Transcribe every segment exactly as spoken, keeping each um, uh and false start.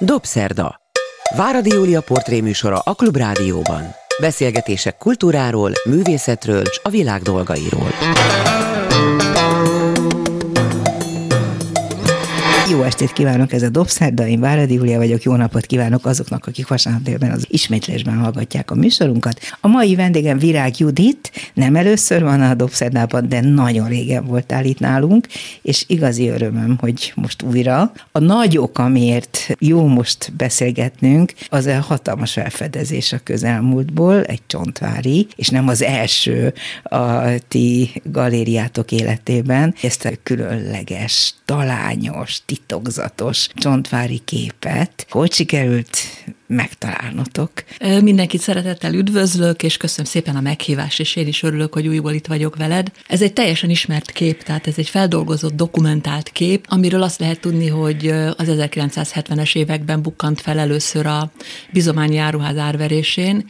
Dobszerda. Váradi Júlia portréműsora a Klubrádióban. Beszélgetések kultúráról, művészetről és a világ dolgairól. Jó estét kívánok, ez a Dobszerda, én Váradi Júlia vagyok, jó napot kívánok azoknak, akik vasárnap délben az ismétlésben hallgatják a műsorunkat. A mai vendégem Virág Judit, nem először van a Dobszerdában, de nagyon régen voltál itt nálunk, és igazi örömöm, hogy most újra. A nagy ok, amiért jó most beszélgetnünk, az a hatalmas felfedezés a közelmúltból, egy csontvári, és nem az első a ti galériátok életében. Ezt a különleges, talányos, titokzatos csontvári képet. Hogy sikerült megtalálnotok? Mindenkit szeretettel üdvözlök, és köszönöm szépen a meghívást, és én is örülök, hogy újból itt vagyok veled. Ez egy teljesen ismert kép, tehát ez egy feldolgozott, dokumentált kép, amiről azt lehet tudni, hogy az ezerkilencszázhetvenes években bukkant fel először a bizományi áruház árverésén,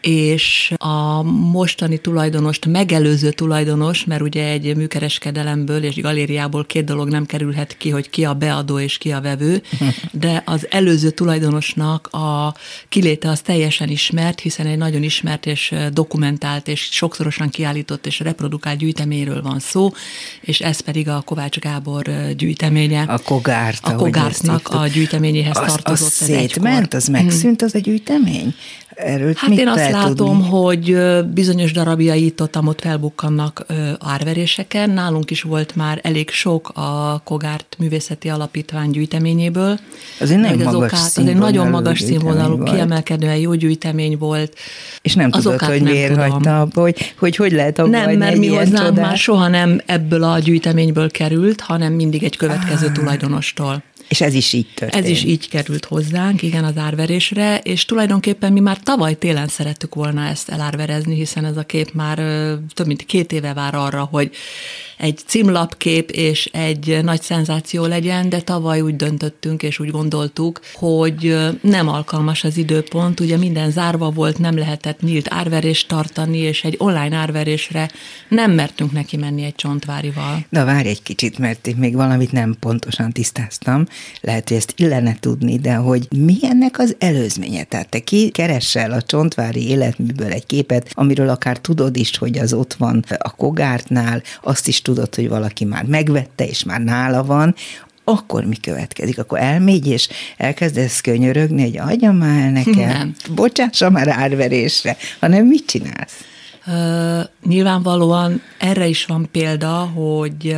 és a mostani tulajdonost, megelőző tulajdonos, mert ugye egy műkereskedelemből és galériából két dolog nem kerülhet ki, hogy ki a beadó és ki a vevő, de az előző tulajdonosnak a kiléte az teljesen ismert, hiszen egy nagyon ismert és dokumentált és sokszorosan kiállított és reprodukált gyűjteményről van szó, és ez pedig a Kovács Gábor gyűjteménye. A Kogart. A Kogartnak a gyűjteményéhez az, tartozott. Az szétment, az megszűnt az a gyűjtemény? Erőt hát én azt látom, tudni? hogy bizonyos darabjai itt-ott felbukkannak árveréseken. Nálunk is volt már elég sok a Kogart Művészeti Alapítvány gyűjteményéből. Az egy nagyon magas színvonalú, nagyon magas színvonalú kiemelkedően jó gyűjtemény volt. És nem az tudod, hogy miért hagyta abba, hogy, hogy hogy lehet abba egy ilyen csodát? Nem, mert mi hozzám már soha nem ebből a gyűjteményből került, hanem mindig egy következő ah. tulajdonostól. És ez is így történt. Ez is így került hozzánk, igen, az árverésre, és tulajdonképpen mi már tavaly télen szerettük volna ezt elárverezni, hiszen ez a kép már több mint két éve vár arra, hogy egy címlapkép és egy nagy szenzáció legyen, de tavaly úgy döntöttünk, és úgy gondoltuk, hogy nem alkalmas az időpont, ugye minden zárva volt, nem lehetett nyílt árverést tartani, és egy online árverésre nem mertünk neki menni egy csontvárival. De várj egy kicsit, mert én még valamit nem pontosan tisztáztam, lehet, hogy ezt illene tudni, de hogy mi ennek az előzménye? Tehát te keresel a csontvári életműből egy képet, amiről akár tudod is, hogy az ott van a Kogartnál, azt is tudod, hogy valaki már megvette, és már nála van, akkor mi következik? Akkor elmégy, és elkezdesz könyörögni, hogy adja már el nekem, nem. bocsássa már árverésre, hanem mit csinálsz? Ö, nyilvánvalóan erre is van példa, hogy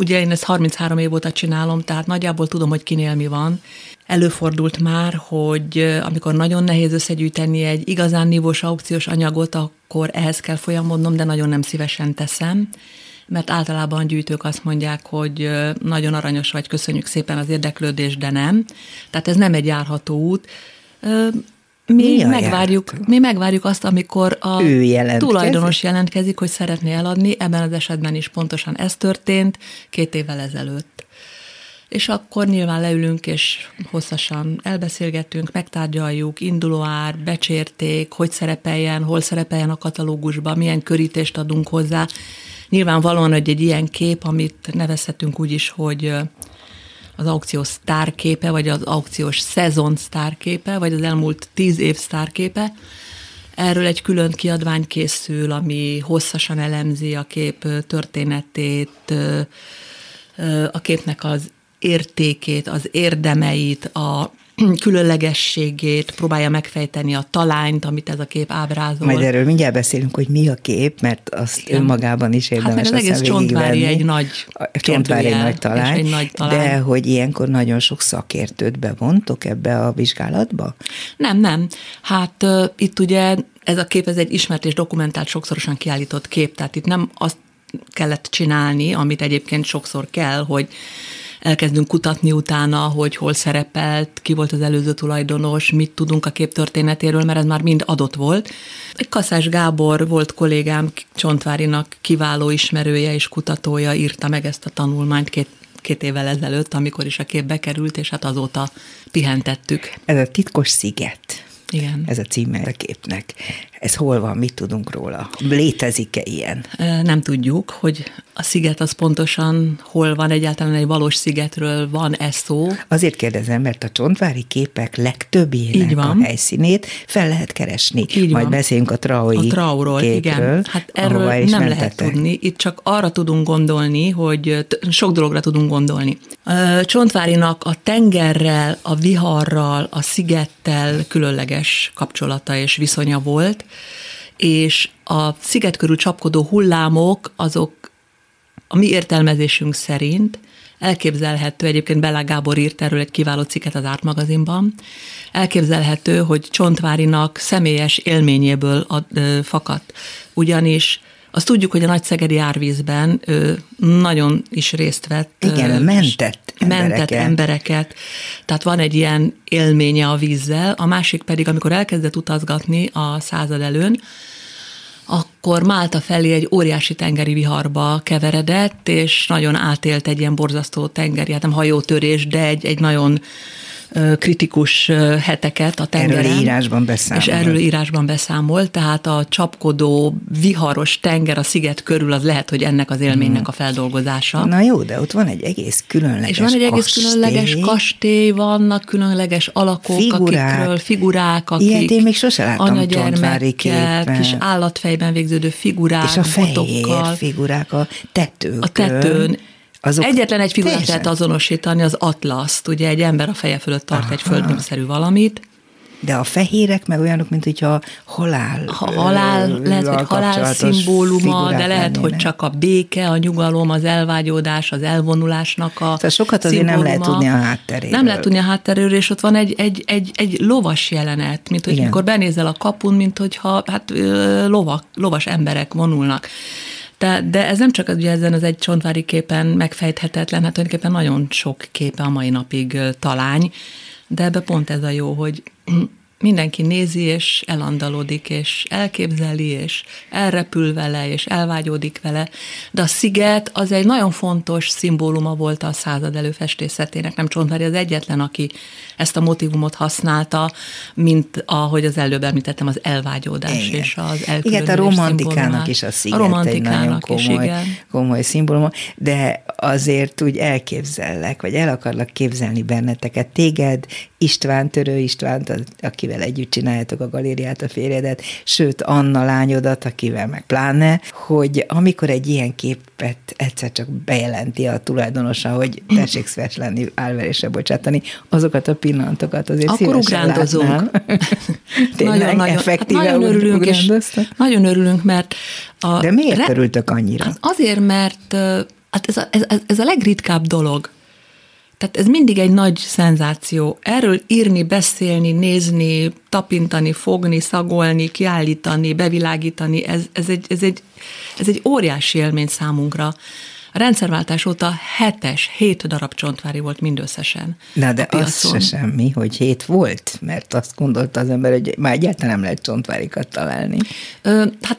ugye én ezt harminchárom év óta csinálom, tehát nagyjából tudom, hogy kinél mi van. Előfordult már, hogy amikor nagyon nehéz összegyűjteni egy igazán nívós aukciós anyagot, akkor ehhez kell folyamodnom, de nagyon nem szívesen teszem, mert általában gyűjtők azt mondják, hogy nagyon aranyos vagy, köszönjük szépen az érdeklődést, de nem. Tehát ez nem egy járható út. Mi megvárjuk, mi megvárjuk azt, amikor a jelentkezik. tulajdonos jelentkezik, hogy szeretné eladni, ebben az esetben is pontosan ez történt két évvel ezelőtt. És akkor nyilván leülünk, és hosszasan elbeszélgetünk, megtárgyaljuk, induló ár, becsérték, hogy szerepeljen, hol szerepeljen a katalógusban, milyen körítést adunk hozzá. Nyilvánvalóan, hogy egy ilyen kép, amit nevezhetünk úgy is, hogy az aukciós sztárképe, vagy az aukciós szezon sztárképe, vagy az elmúlt tíz év sztárképe. Erről egy külön kiadvány készül, ami hosszasan elemzi a kép történetét, a képnek az értékét, az érdemeit, a különlegességét, próbálja megfejteni a talányt, amit ez a kép ábrázol. Majd erről mindjárt beszélünk, hogy mi a kép, mert azt igen. önmagában is érdemes hát, az egész csontvári egy nagy csontvári egy nagy talány, egy nagy talány. De hogy ilyenkor nagyon sok szakértőt bevontok ebbe a vizsgálatba? Nem, nem. Hát uh, itt ugye ez a kép, ez egy ismert és dokumentált, sokszorosan kiállított kép, tehát itt nem azt kellett csinálni, amit egyébként sokszor kell, hogy elkezdünk kutatni utána, hogy hol szerepelt, ki volt az előző tulajdonos, mit tudunk a kép történetéről, mert ez már mind adott volt. Kaszás Gábor volt kollégám, csontvárinak kiváló ismerője és kutatója, írta meg ezt a tanulmányt két két évvel ezelőtt, amikor is a kép bekerült, és hát azóta pihentettük. Ez a titkos sziget. Igen. Ez a címe a képnek. Ez hol van, mit tudunk róla? Létezik-e ilyen? Nem tudjuk, hogy a sziget az pontosan hol van, egyáltalán egy valós szigetről van-e szó. Azért kérdezem, mert a csontvári képek legtöbbjének a helyszínét fel lehet keresni. Így Majd van. Beszéljünk a traui a képről, igen. Hát erről is nem mentetek. Lehet tudni. Itt csak arra tudunk gondolni, hogy sok dologra tudunk gondolni. A Csontvárinak a tengerrel, a viharral, a szigettel különleges kapcsolata és viszonya volt, és a sziget körül csapkodó hullámok, azok a mi értelmezésünk szerint elképzelhető, egyébként Bella Gábor írt erről egy kiváló cikket az Árt magazinban, elképzelhető, hogy Csontvárinak személyes élményéből ad, ö, fakadt. Ugyanis azt tudjuk, hogy a nagyszegedi árvízben ő nagyon is részt vett. Igen, mentett embereket. mentett embereket. Tehát van egy ilyen élménye a vízzel. A másik pedig, amikor elkezdett utazgatni a század előn, akkor Málta felé egy óriási tengeri viharba keveredett, és nagyon átélt egy ilyen borzasztó tengeri, hát nem hajótörés, de egy, egy nagyon kritikus heteket a tengeren. Erről írásban beszámol. És erről írásban beszámol, tehát a csapkodó, viharos tenger a sziget körül, az lehet, hogy ennek az élménynek a feldolgozása. Na jó, de ott van egy egész különleges kastély. És van egy egész kastély. különleges kastély, vannak különleges alakok, figurák, akikről figurák, akik ilyet én még sose láttam csontvári képen. Kis állatfejben végződő figurák, és a fehér figurák a tetőkön. A tetőn. Azok Egyetlen egy figurát lehet azonosítani, az atlaszt. Ugye egy ember a feje fölött tart Aha. egy földműszerű valamit. De a fehérek meg olyanok, mint hogyha halál. Ha halál, lehet, hogy halál szimbóluma, de lehet, lennének. Hogy csak a béke, a nyugalom, az elvágyódás, az elvonulásnak a szimbóluma. Sokat azért nem lehet tudni a hátteréről. Nem lehet tudni a hátteréről, és ott van egy, egy, egy, egy lovas jelenet, mint hogy amikor benézel a kapun, mint hogyha hát, lovak, lovas emberek vonulnak. De, de ez nem csak ugye ezen az egy csontvári képen megfejthetetlen, hát tulajdonképpen nagyon sok képe a mai napig talány, de ebbe pont ez a jó, hogy mindenki nézi, és elandalodik, és elképzeli, és elrepül vele, és elvágyódik vele, de a sziget az egy nagyon fontos szimbóluma volt a század előfestészetének, nem Csontváry az egyetlen, aki ezt a motivumot használta, mint ahogy az előbb említettem, az elvágyódás igen. és az elkülönülés Igen, a romantikának is a sziget a romantikának egy nagyon komoly, is, igen. komoly szimbóluma, de azért úgy elképzellek, vagy el akarlak képzelni benneteket, téged, István, Törő Istvánt, akivel együtt csináljátok a galériát, a férjedet, sőt, Anna lányodat, akivel meg pláne, hogy amikor egy ilyen képet egyszer csak bejelenti a tulajdonosa, hogy tessék szíves lenni, álverésre bocsátani, azokat a pillanatokat azért Akkor szívesen látnám. Tényleg nagyon, effektíve hát nagyon örülünk, és nagyon örülünk, mert... A De miért re... örültök annyira? Hát azért, mert hát ez, a, ez, ez a legritkább dolog. Tehát ez mindig egy nagy szenzáció. Erről írni, beszélni, nézni, tapintani, fogni, szagolni, kiállítani, bevilágítani, ez, ez, egy, ez, egy, ez egy óriási élmény számunkra. A rendszerváltás óta hetes, hét darab csontvári volt mindösszesen. Na de az se semmi, hogy hét volt, mert azt gondolta az ember, hogy már egyáltalán nem lehet csontvárikat találni. Ö, hát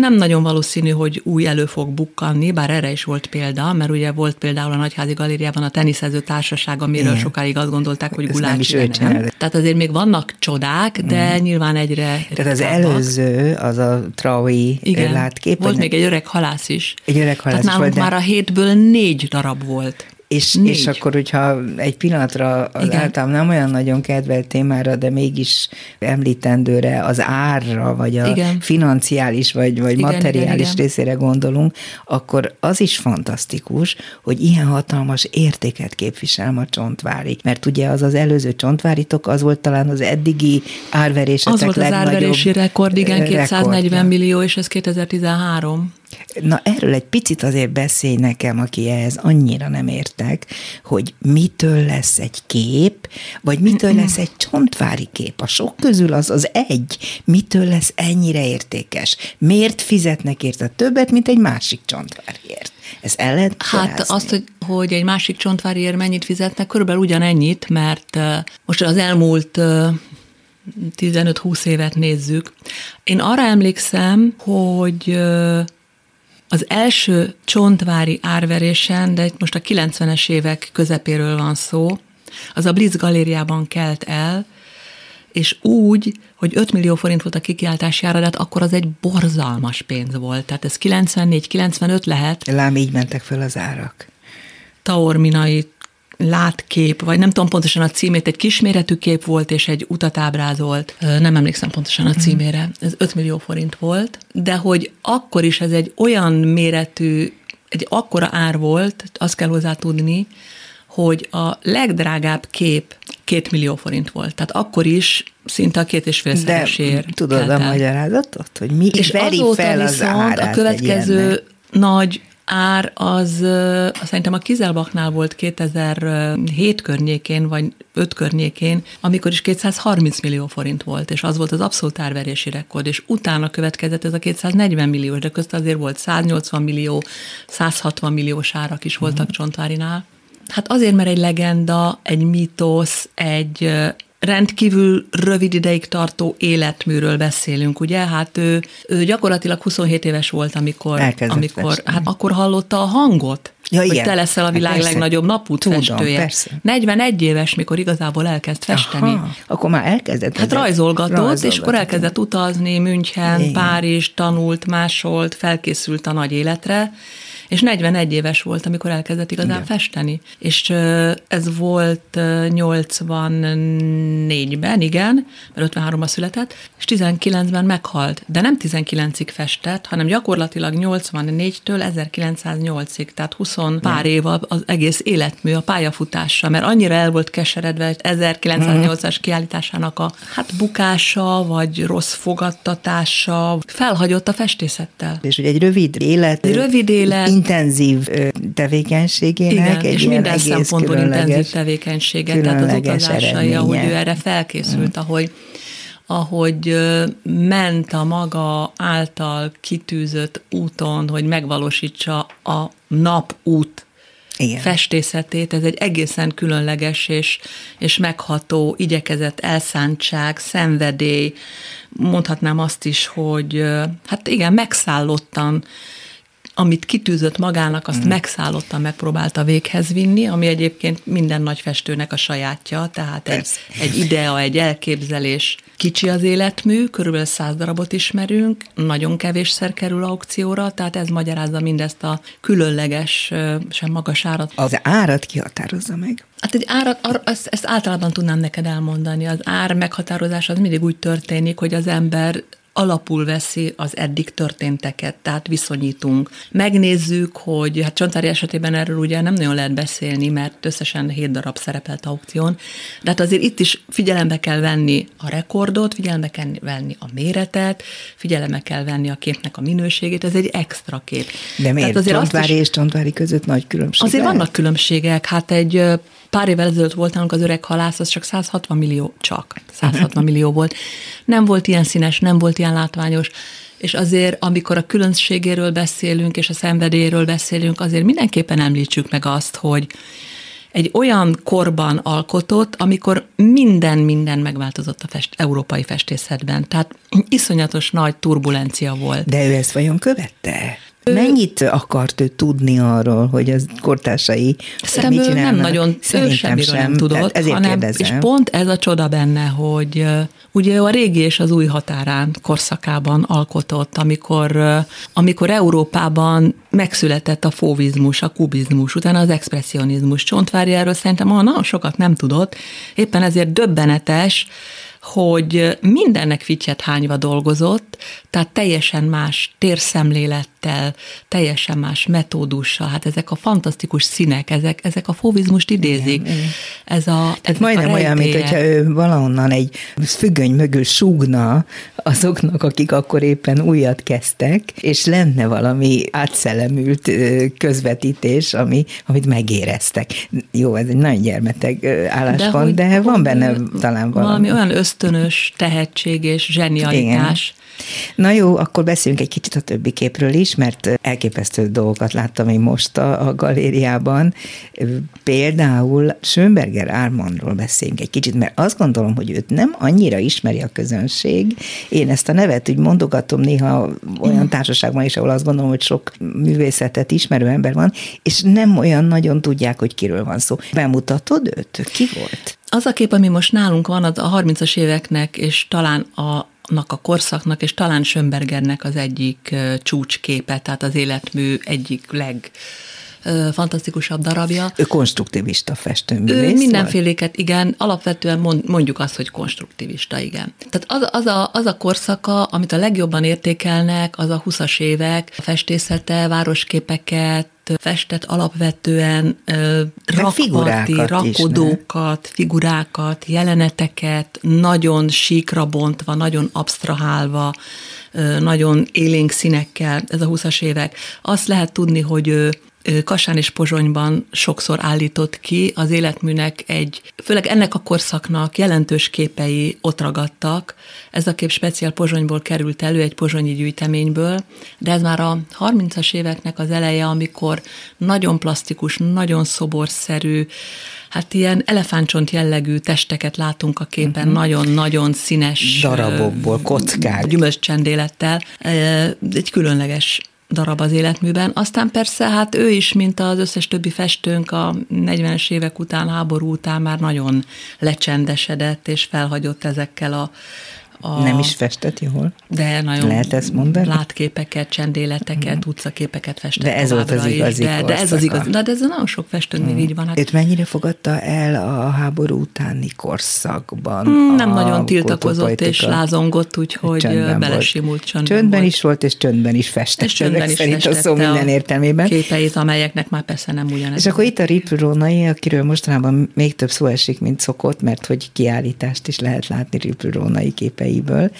nem nagyon valószínű, hogy új elő fog bukkanni, bár erre is volt példa, mert ugye volt például a Nagyházi Galériában a teniszező társaság, amiről Igen. sokáig azt gondolták, hogy Gulácsy nem, nem. Tehát azért még vannak csodák, de Igen. nyilván egyre Tehát az előző, az a traui látkép. Volt még egy öreg halász is. Egy öreg halász Tehát nálunk már de... a hétből négy darab volt. És, és akkor, hogyha egy pillanatra az általam nem olyan nagyon kedvelt témára, de mégis említendőre az árra, vagy a igen. financiális, vagy, vagy igen, materiális igen, részére gondolunk, akkor az is fantasztikus, hogy ilyen hatalmas értéket képvisel a Csontvári. Mert ugye az az előző csontváritok, az volt talán az eddigi árverésetek legnagyobb Az volt az árverési rekord, igen, kétszáznegyven millió, és ez kétezer-tizenhárom. Na erről egy picit azért beszélj nekem, aki ehhez annyira nem értek, hogy mitől lesz egy kép, vagy mitől lesz egy csontvári kép. A sok közül az az egy. Mitől lesz ennyire értékes? Miért fizetnek érte többet, mint egy másik csontváriért? Ez el lehet Hát korázni. Azt, hogy, hogy egy másik csontváriért mennyit fizetnek, körülbelül ugyanennyit, mert most az elmúlt tizenöt-húsz évet nézzük. Én arra emlékszem, hogy... Az első csontvári árverésen, de most a kilencvenes évek közepéről van szó, az a Blitz galériában kelt el, és úgy, hogy öt millió forint volt a kikiáltási áradat, akkor az egy borzalmas pénz volt. Tehát ez kilencvennégy kilencvenöt lehet. Lám, így mentek föl az árak. Taorminai látkép, vagy nem tudom pontosan a címét, egy kisméretű kép volt, és egy utat ábrázolt. Nem emlékszem pontosan a címére. Ez öt millió forint volt, de hogy akkor is ez egy olyan méretű, egy akkora ár volt, azt kell hozzá tudni, hogy a legdrágább kép két millió forint volt. Tehát akkor is szinte a két és fél szeresért. De tudod a magyarázatot, hogy mi is veri fel az árát. És a következő nagy ár az, az szerintem a Kieselbachnál volt kétezer-hét környékén, vagy öt környékén, amikor is kétszázharminc millió forint volt, és az volt az abszolút árverési rekord, és utána következett ez a kétszáznegyven milliós, de közt azért volt száznyolcvan millió, százhatvan milliós árak is voltak mm. Csontvárinál. Hát azért, mert egy legenda, egy mítosz, egy rendkívül rövid ideig tartó életműről beszélünk, ugye? Hát ő, ő gyakorlatilag huszonhét éves volt, amikor, amikor hát akkor hallotta a hangot, ja, hogy igen. Te leszel a világ hát legnagyobb napútfestője. Persze. negyvenegy éves, mikor igazából elkezd festeni. Aha, akkor már elkezdett. Hát rajzolgatott, rajzolgatott, és akkor elkezdett utazni, München, igen. Párizs, tanult, másolt, felkészült a nagy életre, és negyvenegy éves volt, amikor elkezdett igazán igen. festeni. És ez volt nyolcvannégyben, igen, mert ötvenháromban született, és tizenkilencben meghalt. De nem tizenkilencig festett, hanem gyakorlatilag nyolcvannégytől ezerkilencszáznyolcig, tehát húsz pár év az egész életmű, a pályafutása, mert annyira el volt keseredve ezerkilencszáznyolcas kiállításának a hát bukása, vagy rossz fogadtatása, felhagyott a festészettel. És ugye egy rövid élet, egy rövid élet, intenzív tevékenységének, igen, egy és minden szempontból intenzív tevékenysége, tehát az utazásai, ahogy ő erre felkészült, mm. ahogy ahogy ment a maga által kitűzött úton, hogy megvalósítsa a napút igen. festészetét. Ez egy egészen különleges és, és megható igyekezett elszántság, szenvedély. Mondhatnám azt is, hogy hát igen, megszállottan, amit kitűzött magának, azt mm. megszállottan megpróbálta véghez vinni, ami egyébként minden nagy festőnek a sajátja, tehát egy, egy idea, egy elképzelés. Kicsi az életmű, körülbelül száz darabot ismerünk, nagyon kevésszer kerül aukcióra, tehát ez magyarázza mindezt a különleges, sem magas árat. Az árat kihatározza meg? Hát egy árat, ezt, ezt általában tudnám neked elmondani. Az ár meghatározás az mindig úgy történik, hogy az ember alapul veszi az eddig történteket, tehát viszonyítunk. Megnézzük, hogy hát Csontváry esetében erről ugye nem nagyon lehet beszélni, mert összesen hét darab szerepelt aukción, de hát azért itt is figyelembe kell venni a rekordot, figyelembe kell venni a méretet, figyelembe kell venni a képnek a minőségét, ez egy extra kép. De miért? Csontváry és Csontváry között nagy különbségek? Azért vannak különbségek, hát egy pár évvel ezelőtt volt nálunk az Öreg halász, az csak százhatvan millió, csak százhatvan millió volt. Nem volt ilyen színes, nem volt ilyen látványos, és azért, amikor a különbségéről beszélünk, és a szenvedélyéről beszélünk, azért mindenképpen említsük meg azt, hogy egy olyan korban alkotott, amikor minden-minden megváltozott a fest, európai festészetben. Tehát iszonyatos nagy turbulencia volt. De ő ezt vajon követte? Mennyit akart ő tudni arról, hogy az kortársai szerintem mit csinálnak? Nem nagyon, ő semmiről nem tudott, ezért hanem, és pont ez a csoda benne, hogy ugye ő a régi és az új határán korszakában alkotott, amikor, amikor Európában megszületett a fovizmus, a kubizmus, utána az expresszionizmus. Csontváry erről szerintem ah, nagyon sokat nem tudott, éppen ezért döbbenetes, hogy mindennek fittyet hányva dolgozott, tehát teljesen más térszemlélettel, teljesen más metódussal, hát ezek a fantasztikus színek, ezek, ezek a fovizmust idézik. Igen, ez a ez majdnem a olyan, mint hogyha ő valahonnan egy függöny mögül súgna azoknak, akik akkor éppen újat kezdtek, és lenne valami átszellemült közvetítés, ami, amit megéreztek. Jó, ez egy nagyon gyermeteg álláspont, de, de van benne talán valami. Valami olyan össz ösztönös tehetség és zsenialitás. Igen. Na jó, akkor beszéljünk egy kicsit a többi képről is, mert elképesztő dolgokat láttam én most a, a galériában. Például Schönberger Ármanról beszéljünk egy kicsit, mert azt gondolom, hogy őt nem annyira ismeri a közönség. Én ezt a nevet úgy mondogatom néha olyan társaságban is, ahol azt gondolom, hogy sok művészetet ismerő ember van, és nem olyan nagyon tudják, hogy kiről van szó. Bemutatod őt? Ki volt? Az a kép, ami most nálunk van, az a harmincas éveknek, és talán a a korszaknak, és talán Schönbergernek az egyik csúcsképe, tehát az életmű egyik leg fantasztikusabb darabja. Ő konstruktivista festőművész. Mindenféléket, igen, alapvetően mondjuk azt, hogy konstruktivista, igen. Tehát az, az, a, az a korszaka, amit a legjobban értékelnek, az a huszas évek, a festészete, városképeket, festett alapvetően ö, rakparti, rakodókat, is, figurákat, jeleneteket, nagyon síkra bontva, nagyon absztrahálva, ö, nagyon élénk színekkel, ez a huszas évek. Azt lehet tudni, hogy ő Kassán és Pozsonyban sokszor állított ki, az életműnek egy, főleg ennek a korszaknak jelentős képei ott ragadtak. Ez a kép speciál Pozsonyból került elő, egy pozsonyi gyűjteményből, de ez már a harmincas éveknek az eleje, amikor nagyon plasztikus, nagyon szoborszerű, hát ilyen elefántcsont jellegű testeket látunk a képen, uh-huh. nagyon-nagyon színes darabokból, kockák, gyümölcscsendélettel. Egy különleges darab az életműben. Aztán persze, hát ő is, mint az összes többi festőnk a negyvenes évek után, háború után már nagyon lecsendesedett, és felhagyott ezekkel a... a nem is festett jól? De nagyon lehet ezt mondani? Látképeket, csendéleteket, mm. utcaképeket festett. De ez volt az igazi de, de ez az igazi. De ez nagyon sok festőnk mm. még így van. Hát. Őt mennyire fogadta el a háború utáni korszakban? Mm, nem nagyon tiltakozott és lázongott, úgyhogy belesimult csöndben. Csöndben is volt, és csöndben is festett. És csöndben is festette a szó minden értelmében. Képeit, amelyeknek már persze nem ugyanez. És akkor itt a Rippl-Rónai, akiről mostanában még több szó esik, mint szokott, mert hogy kiállítást is lehet látni Rippl-Rónai képeit. Ebből.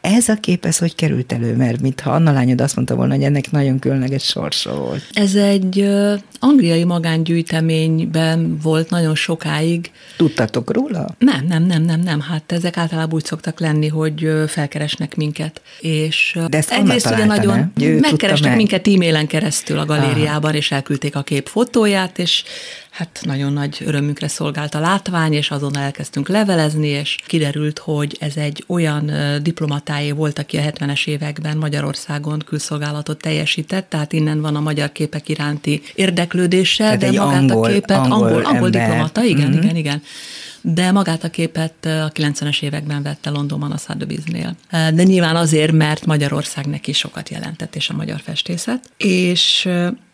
Ez a kép, ez hogy került elő? Mert mintha Anna lányod azt mondta volna, hogy ennek nagyon különleges sorsa volt. Ez egy ö, angliai magángyűjteményben volt nagyon sokáig. Tudtatok róla? Nem, nem, nem, nem, nem. Hát ezek általában úgy szoktak lenni, hogy felkeresnek minket. És de ezt egyrészt ugye nagyon megkerestek meg? minket e-mailen keresztül a galériában, aha. és elküldték a kép fotóját, és hát nagyon nagy örömünkre szolgált a látvány, és azonnal elkezdtünk levelezni, és kiderült, hogy ez egy olyan diplomatáé volt, aki a hetvenes években Magyarországon külszolgálatot teljesített, tehát innen van a magyar képek iránti érdeklődése, tehát de magát angol, a képet, angol, angol, angol diplomata, igen, mm-hmm. igen, igen. De magát a képet a kilencvenes években vette Londonban a Sotheby's-nél. De nyilván azért, mert Magyarország neki sokat jelentett, és a magyar festészet. És...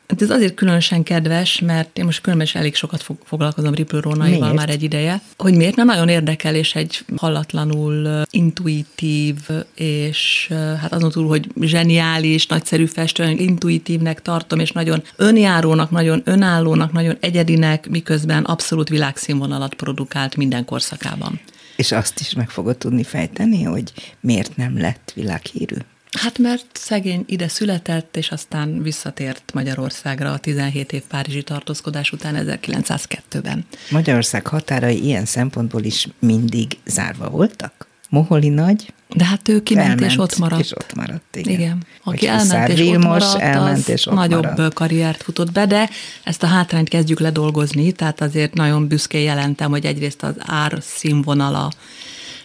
hát ez azért különösen kedves, mert én most különösen elég sokat foglalkozom Rippl-Rónaival már egy ideje, hogy miért, mert nagyon érdekel, és egy hallatlanul intuitív, és hát azon túl, hogy zseniális, nagyszerű festő, intuitívnek tartom, és nagyon önjárónak, nagyon önállónak, nagyon egyedinek, miközben abszolút világszínvonalat produkált minden korszakában. És azt is meg fogod tudni fejteni, hogy miért nem lett világhírű? Hát mert szegény ide született, és aztán visszatért Magyarországra a tizenhét év párizsi tartózkodás után ezerkilencszázkettőben. Magyarország határai ilyen szempontból is mindig zárva voltak? Moholy-Nagy? De hát ő kiment elment, és ott maradt. És ott maradt, igen. igen. Aki elment és, Vilmos, maradt, elment és ott maradt, az nagyobb karriert futott be, de ezt a hátrányt kezdjük ledolgozni, tehát azért nagyon büszkén jelentem, hogy egyrészt az ár színvonala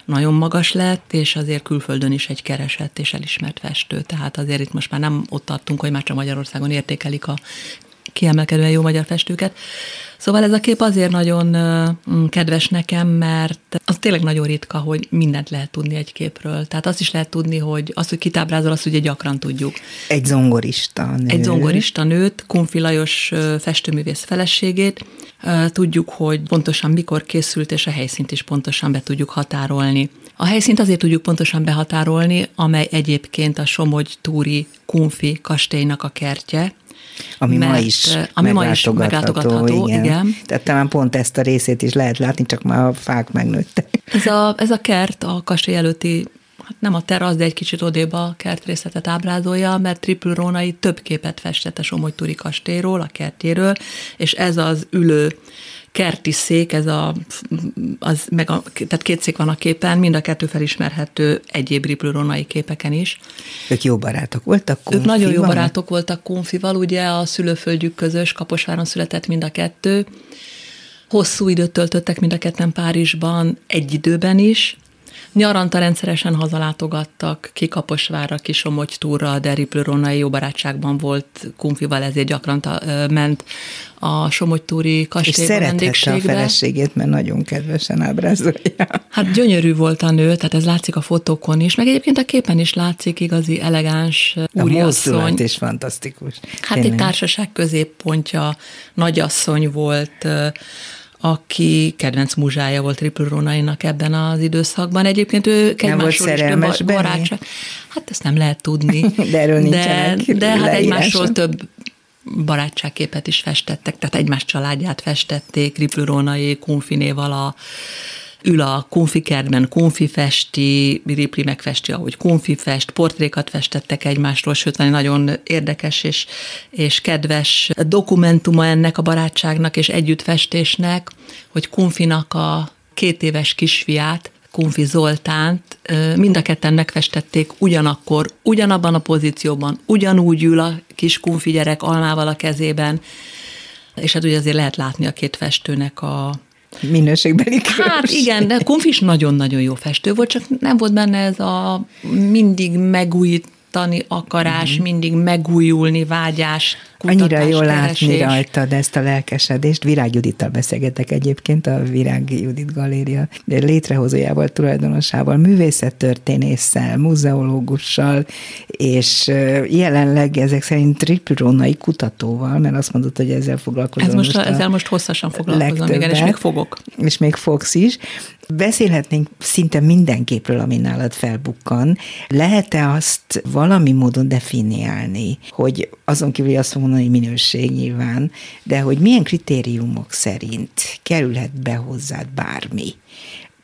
nagyon magas lett, és azért külföldön is egy keresett és elismert festő. Tehát azért itt most már nem ott tartunk, hogy már csak Magyarországon értékelik a kiemelkedően jó magyar festőket. Szóval ez a kép azért nagyon kedves nekem, mert az tényleg nagyon ritka, hogy mindent lehet tudni egy képről. Tehát azt is lehet tudni, hogy azt, hogy kitábrázol, azt ugye gyakran tudjuk. Egy zongorista nő. Egy zongorista nőt, Kunffy Lajos festőművész feleségét. Tudjuk, hogy pontosan mikor készült, és a helyszínt is pontosan be tudjuk határolni. A helyszínt azért tudjuk pontosan behatárolni, amely egyébként a Somogy-túri Kunffy kastélynak a kertje, ami, mert, ma, is ami ma is meglátogatható, igen. igen. Tehát talán pont ezt a részét is lehet látni, csak már a fák megnőttek. Ez a, ez a kert a kastély előtti, hát nem a terasz, de egy kicsit odébb a kertrészletet ábrázolja, mert Rippl-Rónai több képet festett a Somogy-túri kastélyról, a kertjéről, és ez az ülő kerti szék, ez a, az meg a, tehát két szék van a képen, mind a kettő felismerhető egyéb Rippl-Rónai képeken is. Ők jó barátok voltak Kunffyval? Ők nagyon jó barátok voltak Kunffyval, ugye a szülőföldjük közös, Kaposváron született mind a kettő. Hosszú időt töltöttek mind a ketten Párizsban, egy időben is. Nyaranta rendszeresen hazalátogattak ki Kaposvárra, ki Somogy-túra, de Rippl-Rónai jó barátságban volt Kunffyval, ezért gyakran ta, ment a somogy-túri kastélyba, vendégségbe. És szerethette a feleségét, mert nagyon kedvesen ábrázolja. Hát gyönyörű volt a nő, tehát ez látszik a fotókon is, meg egyébként a képen is látszik, igazi elegáns úriasszony. A mozdulat is fantasztikus. Hát tényleg. Egy társaság középpontja, nagyasszony volt, aki kedvenc múzsája volt Rippl-Rónainak ebben az időszakban. Egyébként ő egymásról is több bar- barátság. Hát ezt nem lehet tudni. De erről nincsenek de, de hát egymásról több barátságképet is festettek, tehát egymás családját festették, Rippl-Rónai Kunffinéval a ül a Kunffy kertben, Kunffy festi, Rippl megfesti, ahogy Kunffy fest, portrékat festettek egymásról, sőt, nagyon érdekes és, és kedves dokumentuma ennek a barátságnak és együttfestésnek, hogy Kunffinak a két éves kisfiát, Kunffy Zoltánt, mind a ketten megfestették ugyanakkor, ugyanabban a pozícióban, ugyanúgy ül a kis Kunffy gyerek almával a kezében, és hát ugye azért lehet látni a két festőnek a minőségbeli különbség. Hát igen, de Kunffy is nagyon-nagyon jó festő volt, csak nem volt benne ez a mindig megújítani akarás, mm. mindig megújulni vágyás, kutatás, annyira jól látni rajtad ezt a lelkesedést. Virág Judittal beszélgetek egyébként, a Virág Judit Galéria létrehozójával, tulajdonosával, művészettörténésszel, muzeológussal, és jelenleg ezek szerint Rippl-Rónai kutatóval, mert azt mondod, hogy ezzel foglalkozom. Ez most, most a ezzel most hosszasan foglalkozom, igen, és még fogok. És még fogsz is. Beszélhetnénk szinte mindenképről, ami nálad felbukkan. Lehet-e azt valami módon definiálni, hogy azon kívül, azt mondani, hogy minőség nyilván, de hogy milyen kritériumok szerint kerülhet be hozzád bármi?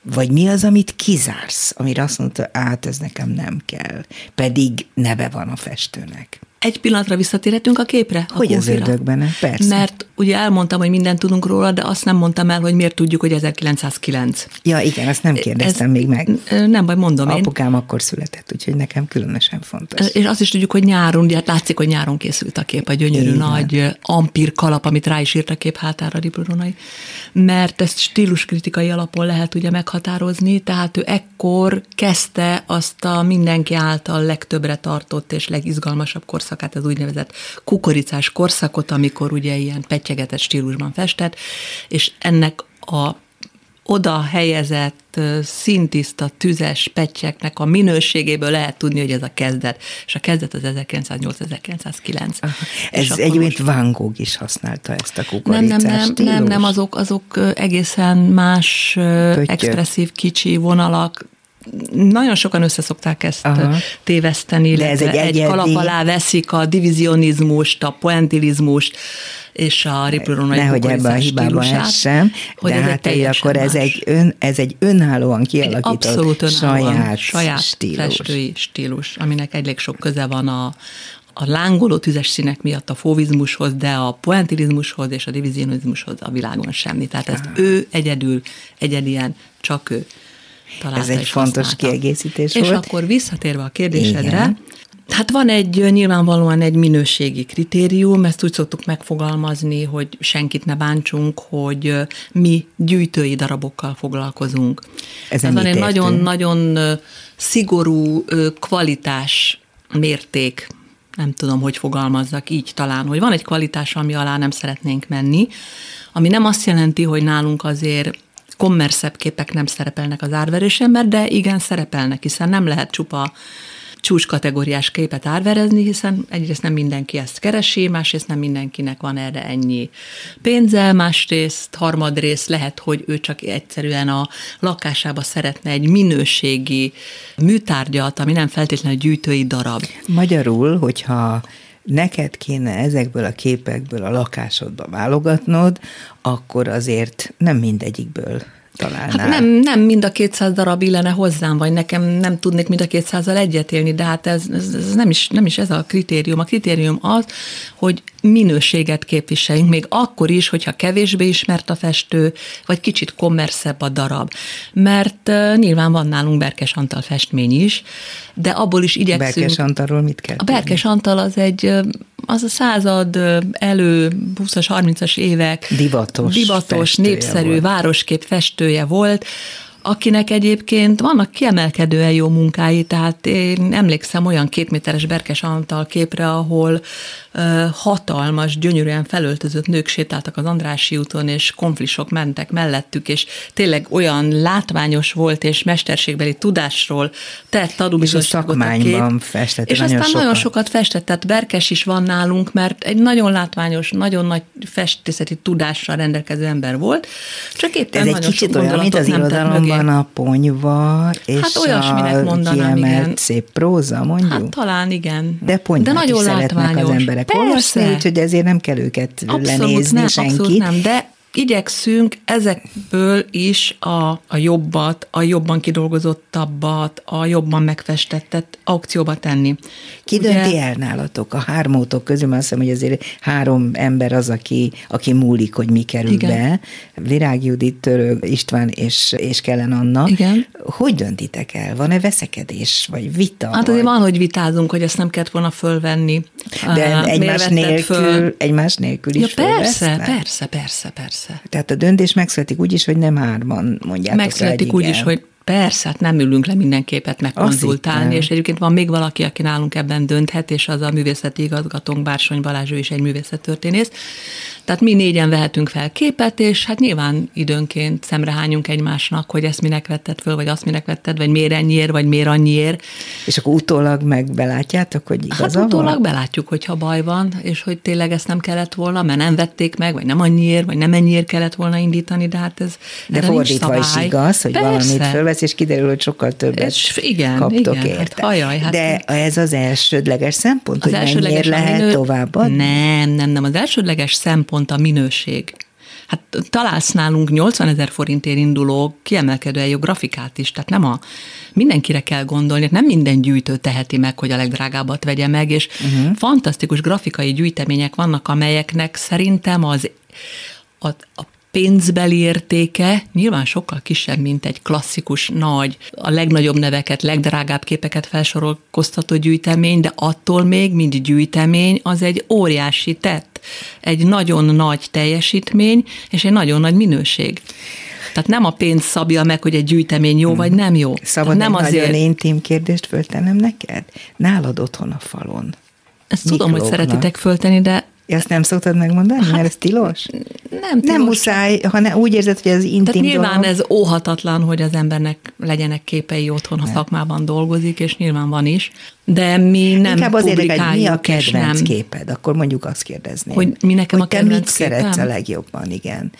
Vagy mi az, amit kizársz, amire azt mondod, át ez nekem nem kell, pedig neve van a festőnek. Egy pillanatra visszatérhetünk a képre? A hogy az ördögben? Persze. Mert ugye elmondtam, hogy mindent tudunk róla, de azt nem mondtam el, hogy miért tudjuk, hogy ezerkilencszázkilenc. Ja, igen, azt nem kérdeztem ez, még meg. Nem baj, mondom Apukám én. Apukám akkor született, úgyhogy nekem különösen fontos. És azt is tudjuk, hogy nyáron, ugye, hát látszik, hogy nyáron készült a kép, a gyönyörű igen. nagy ampír kalap, amit rá is írt a kép hátára Rippl-Rónai, mert ezt stíluskritikai alapon lehet ugye meghatározni, tehát ő ekkor kezdte azt a mindenki által legtöbbre tartott és legizgalmasabb korszak. Az úgynevezett kukoricás korszakot, amikor ugye ilyen pettyegetett stílusban festett, és ennek a oda helyezett színtiszta, tüzes pettyeknek a minőségéből lehet tudni, hogy ez a kezdet. És a kezdet az ezerkilencszáznyolc ezerkilencszázkilenc. Ez egyébként Van Gogh is használta ezt a kukoricás nem, nem, nem, stílus. Nem, nem, azok, azok egészen más Pöttyök. Expresszív kicsi vonalak. Nagyon sokan összeszokták ezt Aha. téveszteni, de ez egy, egy kalap alá veszik a divizionizmust, a poentilizmust, és a Rippl-Rónai kukoricás stílusát. Sem, hogy de ez hát egy akkor ez egy, ön, ez egy önállóan kialakított egy abszolút önállóan, saját, saját stílus. festői stílus, aminek elég sok köze van a a lángoló tüzes színek miatt a fovizmushoz, de a poentilizmushoz és a divizionizmushoz a világon semmi. Tehát ezt Aha. ő egyedül, egyedien, csak ő. Ez egy fontos használta. Kiegészítés és volt. És akkor visszatérve a kérdésedre, Igen. hát van egy nyilvánvalóan egy minőségi kritérium, ezt úgy szoktuk megfogalmazni, hogy senkit ne bántsunk, hogy mi gyűjtői darabokkal foglalkozunk. Ez van egy nagyon-nagyon szigorú kvalitás mérték, nem tudom, hogy fogalmazzak így talán, hogy van egy kvalitás, ami alá nem szeretnénk menni, ami nem azt jelenti, hogy nálunk azért kommerszebb képek nem szerepelnek az árverésen, mert de igen, szerepelnek, hiszen nem lehet csupa csúcskategóriás képet árverezni, hiszen egyrészt nem mindenki ezt keresi, másrészt nem mindenkinek van erre ennyi pénze, másrészt, harmadrészt lehet, hogy ő csak egyszerűen a lakásába szeretne egy minőségi műtárgyat, ami nem feltétlenül gyűjtői darab. Magyarul, hogyha neked kéne ezekből a képekből a lakásodba válogatnod, akkor azért nem mindegyikből találnál. Hát nem, nem mind a kétszáz darab illene hozzám, vagy nekem nem tudnék mind a kétszázzal egyetélni, de hát ez, ez, ez nem, is, nem is ez a kritérium. A kritérium az, hogy minőséget képviseljünk, még akkor is, hogyha kevésbé ismert a festő, vagy kicsit kommerszebb a darab. Mert uh, nyilván van nálunk Berkes Antal festmény is, de abból is igyekszünk. Berkes Antalról mit kell tudni? A Berkes Antal az egy, az a század elő, húszas, harmincas évek divatos, divatos népszerű volt. Városkép festője volt, akinek egyébként vannak kiemelkedően jó munkái, tehát én emlékszem olyan kétméteres Berkes Antal képre, ahol ö, hatalmas, gyönyörűen felöltözött nők sétáltak az Andrássy úton, és konflisok mentek mellettük, és tényleg olyan látványos volt, és mesterségbeli tudásról tett tanúbizonyságot a kép. És a szakmányban festett. És aztán sokat. nagyon sokat festett, tehát Berkes is van nálunk, mert egy nagyon látványos, nagyon nagy festészeti tudással rendelkező ember volt, csak éppen ez nagyon sok gondolatot nem tett mögé. A ponyva és hát olyasminek mondanám, igen. Szép próza, mondjuk? Hát talán igen. De ponyvát is szeretnek az emberek olvasni, úgyhogy ezért nem kell őket abszolút lenézni nem, senkit. Abszolút nem, de igyekszünk ezekből is a, a jobbat, a jobban kidolgozottabbat, a jobban megfestettet aukcióba tenni. Ki dönti el nálatok? A hármótok közül, azt hiszem, hogy azért három ember az, aki, aki múlik, hogy mi kerül igen. be. Virág Judit, Törő István és, és Kellen Anna. Igen. Hogy döntitek el? Van-e veszekedés, vagy vita? Hát azért vagy... van, hogy vitázunk, hogy ezt nem kellett volna fölvenni. De uh, egymás, nélkül, föl... egymás nélkül is ja, persze, persze, persze, persze, persze. Tehát a döntés megszületik úgy is, hogy nem hárman mondjátok. Megszületik úgy is, hogy persze, hát nem ülünk le minden képet megkonzultálni, és egyébként van még valaki, aki nálunk ebben dönthet, és az a művészeti igazgatónk, Bársony Balázs, ő is egy művészettörténész. Tehát mi négyen vehetünk fel képet, és hát nyilván időnként szemrehányunk egymásnak, hogy ezt minek vetted föl, vagy azt minek vetted, vagy miért ennyiért, vagy miért annyiért. És akkor utólag meg belátjátok, hogy igaza hát utólag van? Belátjuk, hogyha baj van, és hogy tényleg ezt nem kellett volna, mert nem vették meg, vagy nem annyiért, vagy nem ennyiért kellett volna indítani, de hát ez de fordítva is igaz, hogy valamit föl és kiderül, hogy sokkal többet és igen, kaptok igen, érte. Hát, ajaj, hát de ez az elsődleges szempont, az hogy elsődleges mennyire lehet minő... továbbadni? Nem, nem, nem. Az elsődleges szempont a minőség. Hát találsz nálunk nyolcvanezer forintért induló kiemelkedően jó grafikát is, tehát nem a, mindenkire kell gondolni, nem minden gyűjtő teheti meg, hogy a legdrágábbat vegye meg, és uh-huh. fantasztikus grafikai gyűjtemények vannak, amelyeknek szerintem az a, a pénzbeli értéke nyilván sokkal kisebb, mint egy klasszikus nagy, a legnagyobb neveket, legdrágább képeket felsorolkoztató gyűjtemény, de attól még, mint gyűjtemény, az egy óriási tett, egy nagyon nagy teljesítmény, és egy nagyon nagy minőség. Tehát nem a pénz szabja meg, hogy egy gyűjtemény jó, hmm. vagy nem jó. Szabad nem egy azért... nagyon intim kérdést föltenem neked? Nálad otthon a falon. Ezt miklóknak? Tudom, hogy szeretitek fölteni, de ezt nem szoktad megmondani, mert ez tilos? Nem tilos. Nem muszáj, ha ne, úgy érzed, hogy ez intim dolog. Nyilván ez óhatatlan, hogy az embernek legyenek képei otthon, ha nem. Szakmában dolgozik, és nyilván van is, de mi nem inkább azért, hogy mi a kedvenc nem, képed, akkor mondjuk azt kérdezném. Hogy mi nekem hogy a kedvenc képem? Te mit szeretsz a legjobban, igen.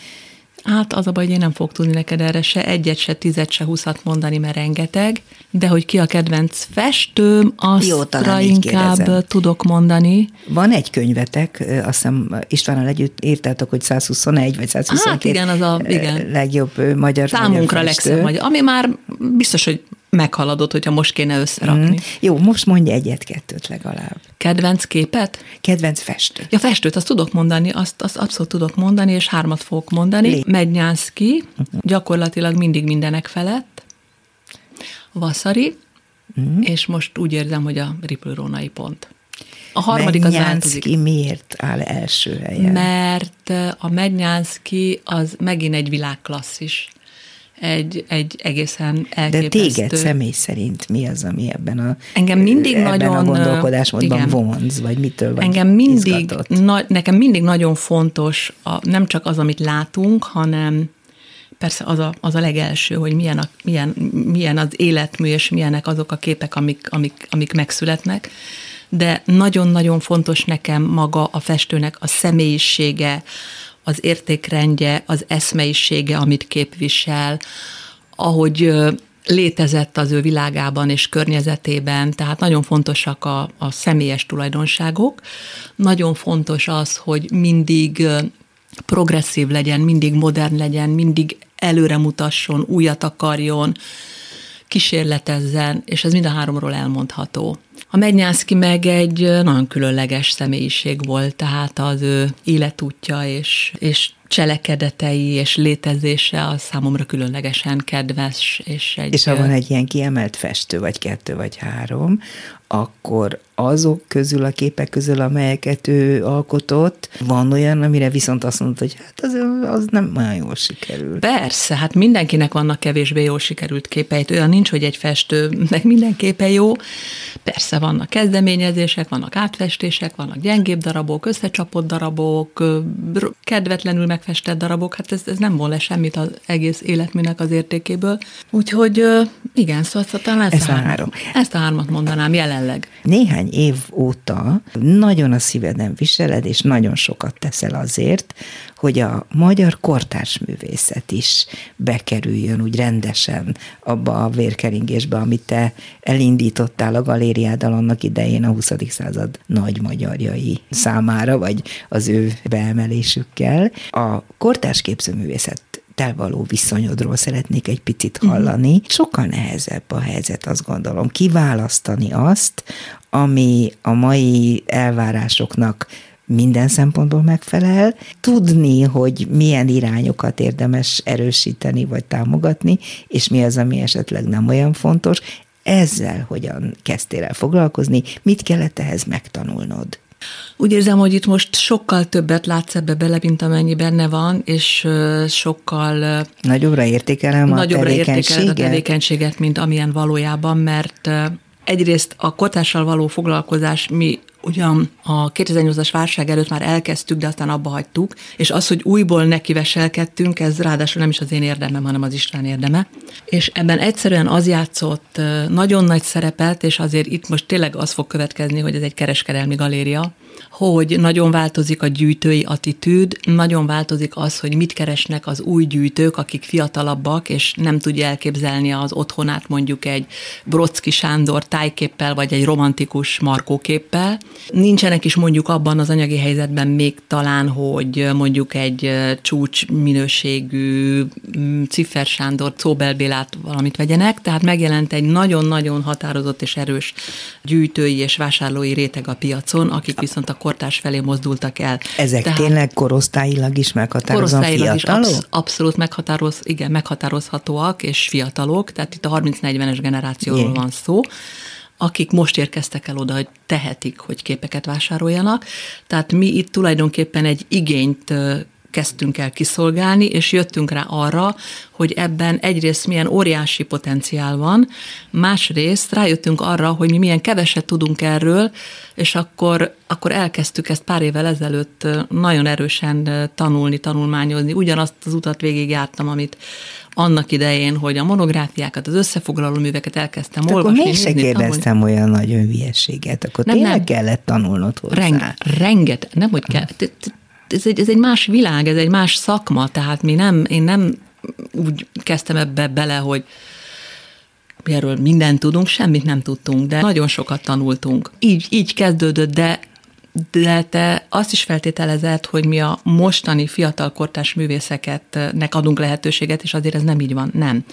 Hát az a baj, hogy én nem fogok tudni neked erre se egyet, se tizet, se húszat mondani, mert rengeteg, de hogy ki a kedvenc festőm, aztra inkább tudok mondani. Van egy könyvetek, azt hiszem Istvánnal együtt írtátok, hogy száz huszonegy vagy száz huszonkettő hát igen, az a igen. legjobb magyar számunkra legszebb magyar, ami már biztos, hogy meghaladott, hogyha most kéne összerakni. Mm. Jó, most mondj egyet-kettőt legalább. Kedvenc képet? Kedvenc festőt. Ja, festőt, azt tudok mondani, azt, azt abszolút tudok mondani, és hármat fogok mondani. Lé. Mednyánszky, uh-huh. gyakorlatilag mindig mindenek felett, Vasari, uh-huh. és most úgy érzem, hogy a Rippl-Rónai pont. A harmadik az változik. Mednyánszky miért áll első helyen? Mert a Mednyánszky az megint egy világklasszis. Egy, egy egészen elképesztő. De téged személy szerint mi az, ami ebben a, engem mindig ebben nagyon, a gondolkodásmódban igen, vonz, vagy mitől vagy engem mindig, na, nekem mindig nagyon fontos a, nem csak az, amit látunk, hanem persze az a, az a legelső, hogy milyen, a, milyen, milyen az életmű, és milyenek azok a képek, amik, amik, amik megszületnek, de nagyon-nagyon fontos nekem maga a festőnek a személyisége, az értékrendje, az eszmeisége, amit képvisel, ahogy létezett az ő világában és környezetében, tehát nagyon fontosak a, a személyes tulajdonságok, nagyon fontos az, hogy mindig progresszív legyen, mindig modern legyen, mindig előre mutasson, újat akarjon, kísérletezzen, és ez mind a háromról elmondható. A Mednyánszky meg egy nagyon különleges személyiség volt, tehát az ő életútja és, és cselekedetei és létezése az számomra különlegesen kedves. És, egy és ha van egy ilyen kiemelt festő, vagy kettő, vagy három, akkor azok közül, a képek közül, amelyeket ő alkotott, van olyan, amire viszont azt mondta, hogy hát az, az nem olyan jól sikerült. Persze, hát mindenkinek vannak kevésbé jól sikerült képeit. Olyan nincs, hogy egy festőnek minden képe jó. Persze vannak kezdeményezések, vannak átfestések, vannak gyengébb darabok, összecsapott darabok, kedvetlenül megfestett darabok. Hát ez, ez nem volna semmit az egész életműnek az értékéből. Úgyhogy igen, szóval talán ezt, ezt a három. három. Ezt a hármat mondanám jelen. Néhány év óta nagyon a szíveden viseled, és nagyon sokat teszel azért, hogy a magyar kortárs művészet is bekerüljön úgy rendesen abba a vérkeringésbe, amit te elindítottál a galériáddal annak idején a huszadik század nagy magyarjai számára, vagy az ő beemelésükkel. A kortárs képzőművészet tel való viszonyodról szeretnék egy picit hallani. Sokkal nehezebb a helyzet, azt gondolom, kiválasztani azt, ami a mai elvárásoknak minden szempontból megfelel, tudni, hogy milyen irányokat érdemes erősíteni vagy támogatni, és mi az, ami esetleg nem olyan fontos. Ezzel hogyan kezdtél el foglalkozni? Mit kellett ehhez megtanulnod? Úgy érzem, hogy itt most sokkal többet látsz ebbe bele, mint amennyi benne van, és sokkal... Nagyobbra értékelem a nagyobbra tevékenységet? a tevékenységet, mint amilyen valójában, mert egyrészt a kortársal való foglalkozás mi ugyan a kétezer-nyolcas válság előtt már elkezdtük, de aztán abba hagytuk, és az, hogy újból nekiveselkedtünk, ez ráadásul nem is az én érdemem, hanem az István érdeme. És ebben egyszerűen az játszott nagyon nagy szerepet, és azért itt most tényleg az fog következni, hogy ez egy kereskedelmi galéria, hogy nagyon változik a gyűjtői attitűd, nagyon változik az, hogy mit keresnek az új gyűjtők, akik fiatalabbak, és nem tudja elképzelni az otthonát mondjuk egy Broczki Sándor tájképpel, vagy egy romantikus Markó képpel. Nincsenek is mondjuk abban az anyagi helyzetben még talán, hogy mondjuk egy csúcs minőségű Ciffer Sándor, Cóbel Bélát valamit vegyenek, tehát megjelent egy nagyon-nagyon határozott és erős gyűjtői és vásárlói réteg a piacon, akik viszont a kortárs felé mozdultak el. Ezek tehát tényleg korosztályilag is meghatározóan fiatalok? Absz- abszolút meghatároz, igen, meghatározhatóak és fiatalok, tehát itt a harminc-negyvenes generációról van szó, akik most érkeztek el oda, hogy tehetik, hogy képeket vásároljanak. Tehát mi itt tulajdonképpen egy igényt kezdtünk el kiszolgálni, és jöttünk rá arra, hogy ebben egyrészt milyen óriási potenciál van, másrészt rájöttünk arra, hogy mi milyen keveset tudunk erről, és akkor, akkor elkezdtük ezt pár évvel ezelőtt nagyon erősen tanulni, tanulmányozni. Ugyanazt az utat végigjártam, amit annak idején, hogy a monográfiákat, az összefoglaló műveket elkezdtem Te olvasni. Akkor még se kérdeztem tanulni. Olyan nagy önhülyeséget, akkor nem, tényleg nem. kellett tanulnod hozzá. Renget, renget, nem, hogy kell... Ez egy, ez egy más világ, ez egy más szakma, tehát mi nem, én nem úgy kezdtem ebbe bele, hogy erről mindent tudunk, semmit nem tudtunk, de nagyon sokat tanultunk. Így, így kezdődött, de, de te azt is feltételezed, hogy mi a mostani fiatal kortárs művészeketnek adunk lehetőséget, és azért ez nem így van, nem.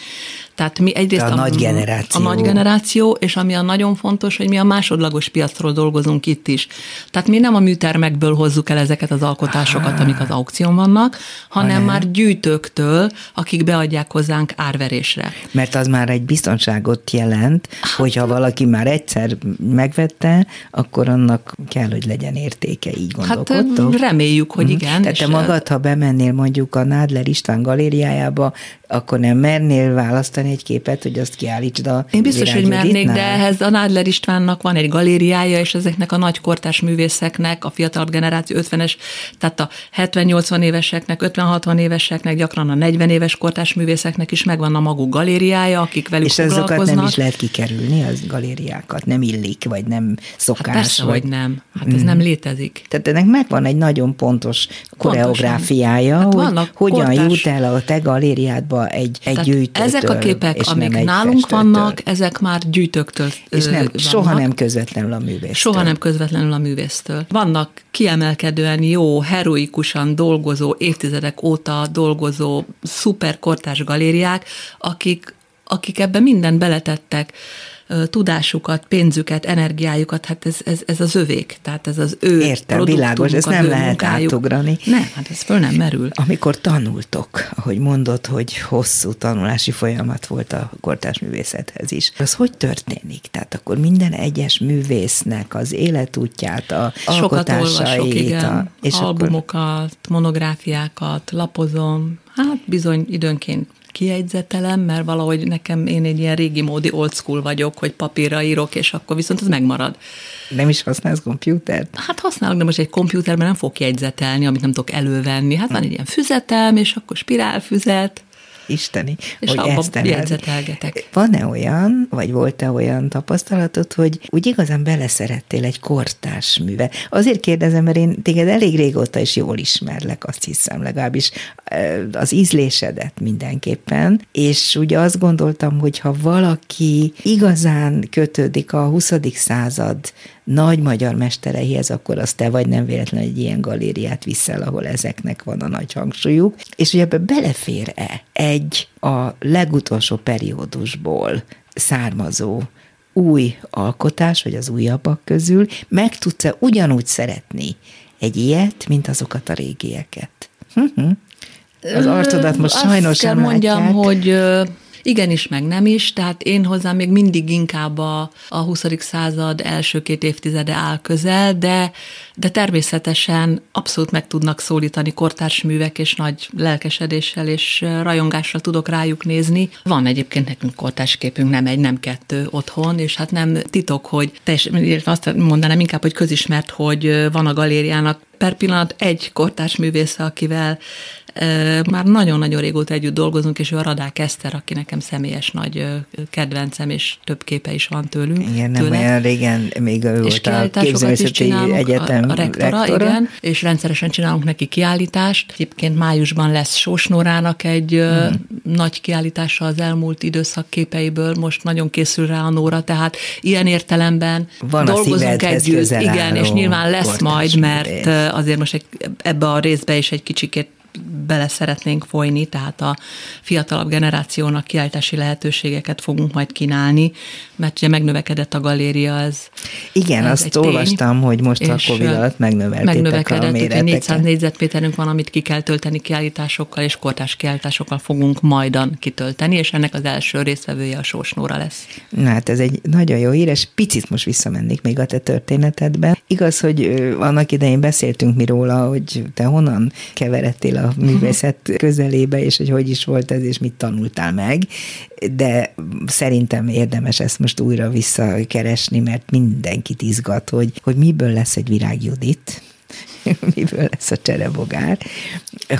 Tehát mi egyrészt a, a, nagy generáció. a nagy generáció, és ami a nagyon fontos, hogy mi a másodlagos piacról dolgozunk itt is. Tehát mi nem a műtermekből hozzuk el ezeket az alkotásokat, amik az aukción vannak, hanem ha már gyűjtőktől, akik beadják hozzánk árverésre. Mert az már egy biztonságot jelent, hogyha valaki már egyszer megvette, akkor annak kell, hogy legyen értéke, így gondolkodtok? Hát reméljük, hogy igen. Tehát te magad, ha bemennél mondjuk a Nádler István galériájába, akkor nem mernél választani egy képet, hogy azt kiállítsd a Én biztos, Virág hogy mernék, Juditnál. De ehhez a Nádler Istvánnak van egy galériája, és ezeknek a nagy kortárs művészeknek, a fiatalabb generáció ötvenes, tehát a hetven-nyolcvan éveseknek, ötven-hatvan éveseknek, gyakran a negyven éves kortárs művészeknek is megvan a maguk galériája, akik velük és foglalkoznak. És azokat nem is lehet kikerülni, az galériákat, nem illik, vagy nem szokás. Hát persze, vagy, vagy nem. Hát mm. ez nem létezik. Tehát ennek megvan egy nagyon pontos koreográfiája, hát hogy hogyan kortárs... jut el a te galériádba egy, egy gyűjtőtől. Ezek a képek, amik nálunk vannak, ezek már gyűjtőktől és nem, vannak. Soha nem közvetlenül a művésztől. Soha nem közvetlenül a művésztől. Vannak kiemelkedően jó, heroikusan dolgozó, évtizedek óta dolgozó, szuper kortárs galériák, akik, akik ebbe mindent beletettek. tudásukat, pénzüket, energiájukat, hát ez, ez, ez az övék, tehát ez az ő Értem, produktunk, világos, ez nem lehet munkájuk. Átugrani. Nem, hát ez föl nem merül. Amikor tanultok, ahogy mondod, hogy hosszú tanulási folyamat volt a kortárs művészethez is, az hogy történik? Tehát akkor minden egyes művésznek az életútját, a sokat olvasok, igen, a, és albumokat, akkor... monográfiákat, lapozom, hát bizony időnként kijegyzetelem, mert valahogy nekem én egy ilyen régi módi old school vagyok, hogy papírra írok, és akkor viszont ez megmarad. Nem is használsz komputert? Hát használok, de most egy komputerben nem fogok jegyzetelni, amit nem tudok elővenni. Hát van egy ilyen füzetem, és akkor spirálfüzet. Isteni, és hogy ezt jegyzetelgetek. Van-e olyan, vagy volt-e olyan tapasztalatod, hogy úgy igazán beleszerettél egy kortárs műve? Azért kérdezem, mert én téged elég régóta is jól ismerlek, azt hiszem, legalábbis az ízlésedet mindenképpen, és ugye azt gondoltam, hogy ha valaki igazán kötődik a huszadik század nagy magyar mestereihez, akkor az te vagy, nem véletlen, hogy ilyen galériát viszel, ahol ezeknek van a nagy hangsúlyuk. És ugye ebbe belefér-e egy a legutolsó periódusból származó új alkotás, vagy az újabbak közül, meg tudsz-e ugyanúgy szeretni egy ilyet, mint azokat a régieket? Az arcodat most sajnos sem látják. Azt kell mondjam, hogy... Igenis, meg nem is, tehát én hozzám még mindig inkább a, a huszadik század első két évtizede áll közel, de, de természetesen abszolút meg tudnak szólítani kortárs művek, és nagy lelkesedéssel és rajongással tudok rájuk nézni. Van egyébként nekünk kortárs képünk, nem egy, nem kettő otthon, és hát nem titok, hogy teljesen azt mondanám inkább, hogy közismert, hogy van a galériának per pillanat egy kortárs művésze, akivel már nagyon-nagyon régóta együtt dolgozunk, és ő a Radák Eszter, aki nekem személyes nagy kedvencem, és több képe is van tőlünk. Igen, nem tőle. Olyan régen még ő volt a Képzőművészeti Egyetem a rektora, rektora. Igen, és rendszeresen csinálunk neki kiállítást. Egyébként májusban lesz Sós Nórának egy hmm. nagy kiállítása az elmúlt időszak képeiből, most nagyon készül rá a Nóra, tehát ilyen értelemben van dolgozunk együtt. Igen, és nyilván lesz majd, mert azért most egy, ebbe a részbe is egy kicsikét bele szeretnénk folyni, tehát a fiatalabb generációnak kiállítási lehetőségeket fogunk majd kínálni, mert ugye megnövekedett a galéria, ez igen, ez azt olvastam, tény, hogy most a Covid alatt megnöveltétek a méreteket. négyszáz négyzetméterünk van, amit ki kell tölteni kiállításokkal, és kortárs kiállításokkal fogunk majdan kitölteni, és ennek az első résztvevője a Sós Nóra lesz. Na hát ez egy nagyon jó hír, és picit most visszamennék még a te történetedben. Igaz, hogy annak idején beszéltünk mi róla, hogy te honnan keveredtél a művészet közelébe, és hogy hogy is volt ez, és mit tanultál meg, de szerintem érdemes ezt most újra visszakeresni, mert mindenkit izgat, hogy, hogy miből lesz egy Virág Judit, miből lesz a Cserebogár,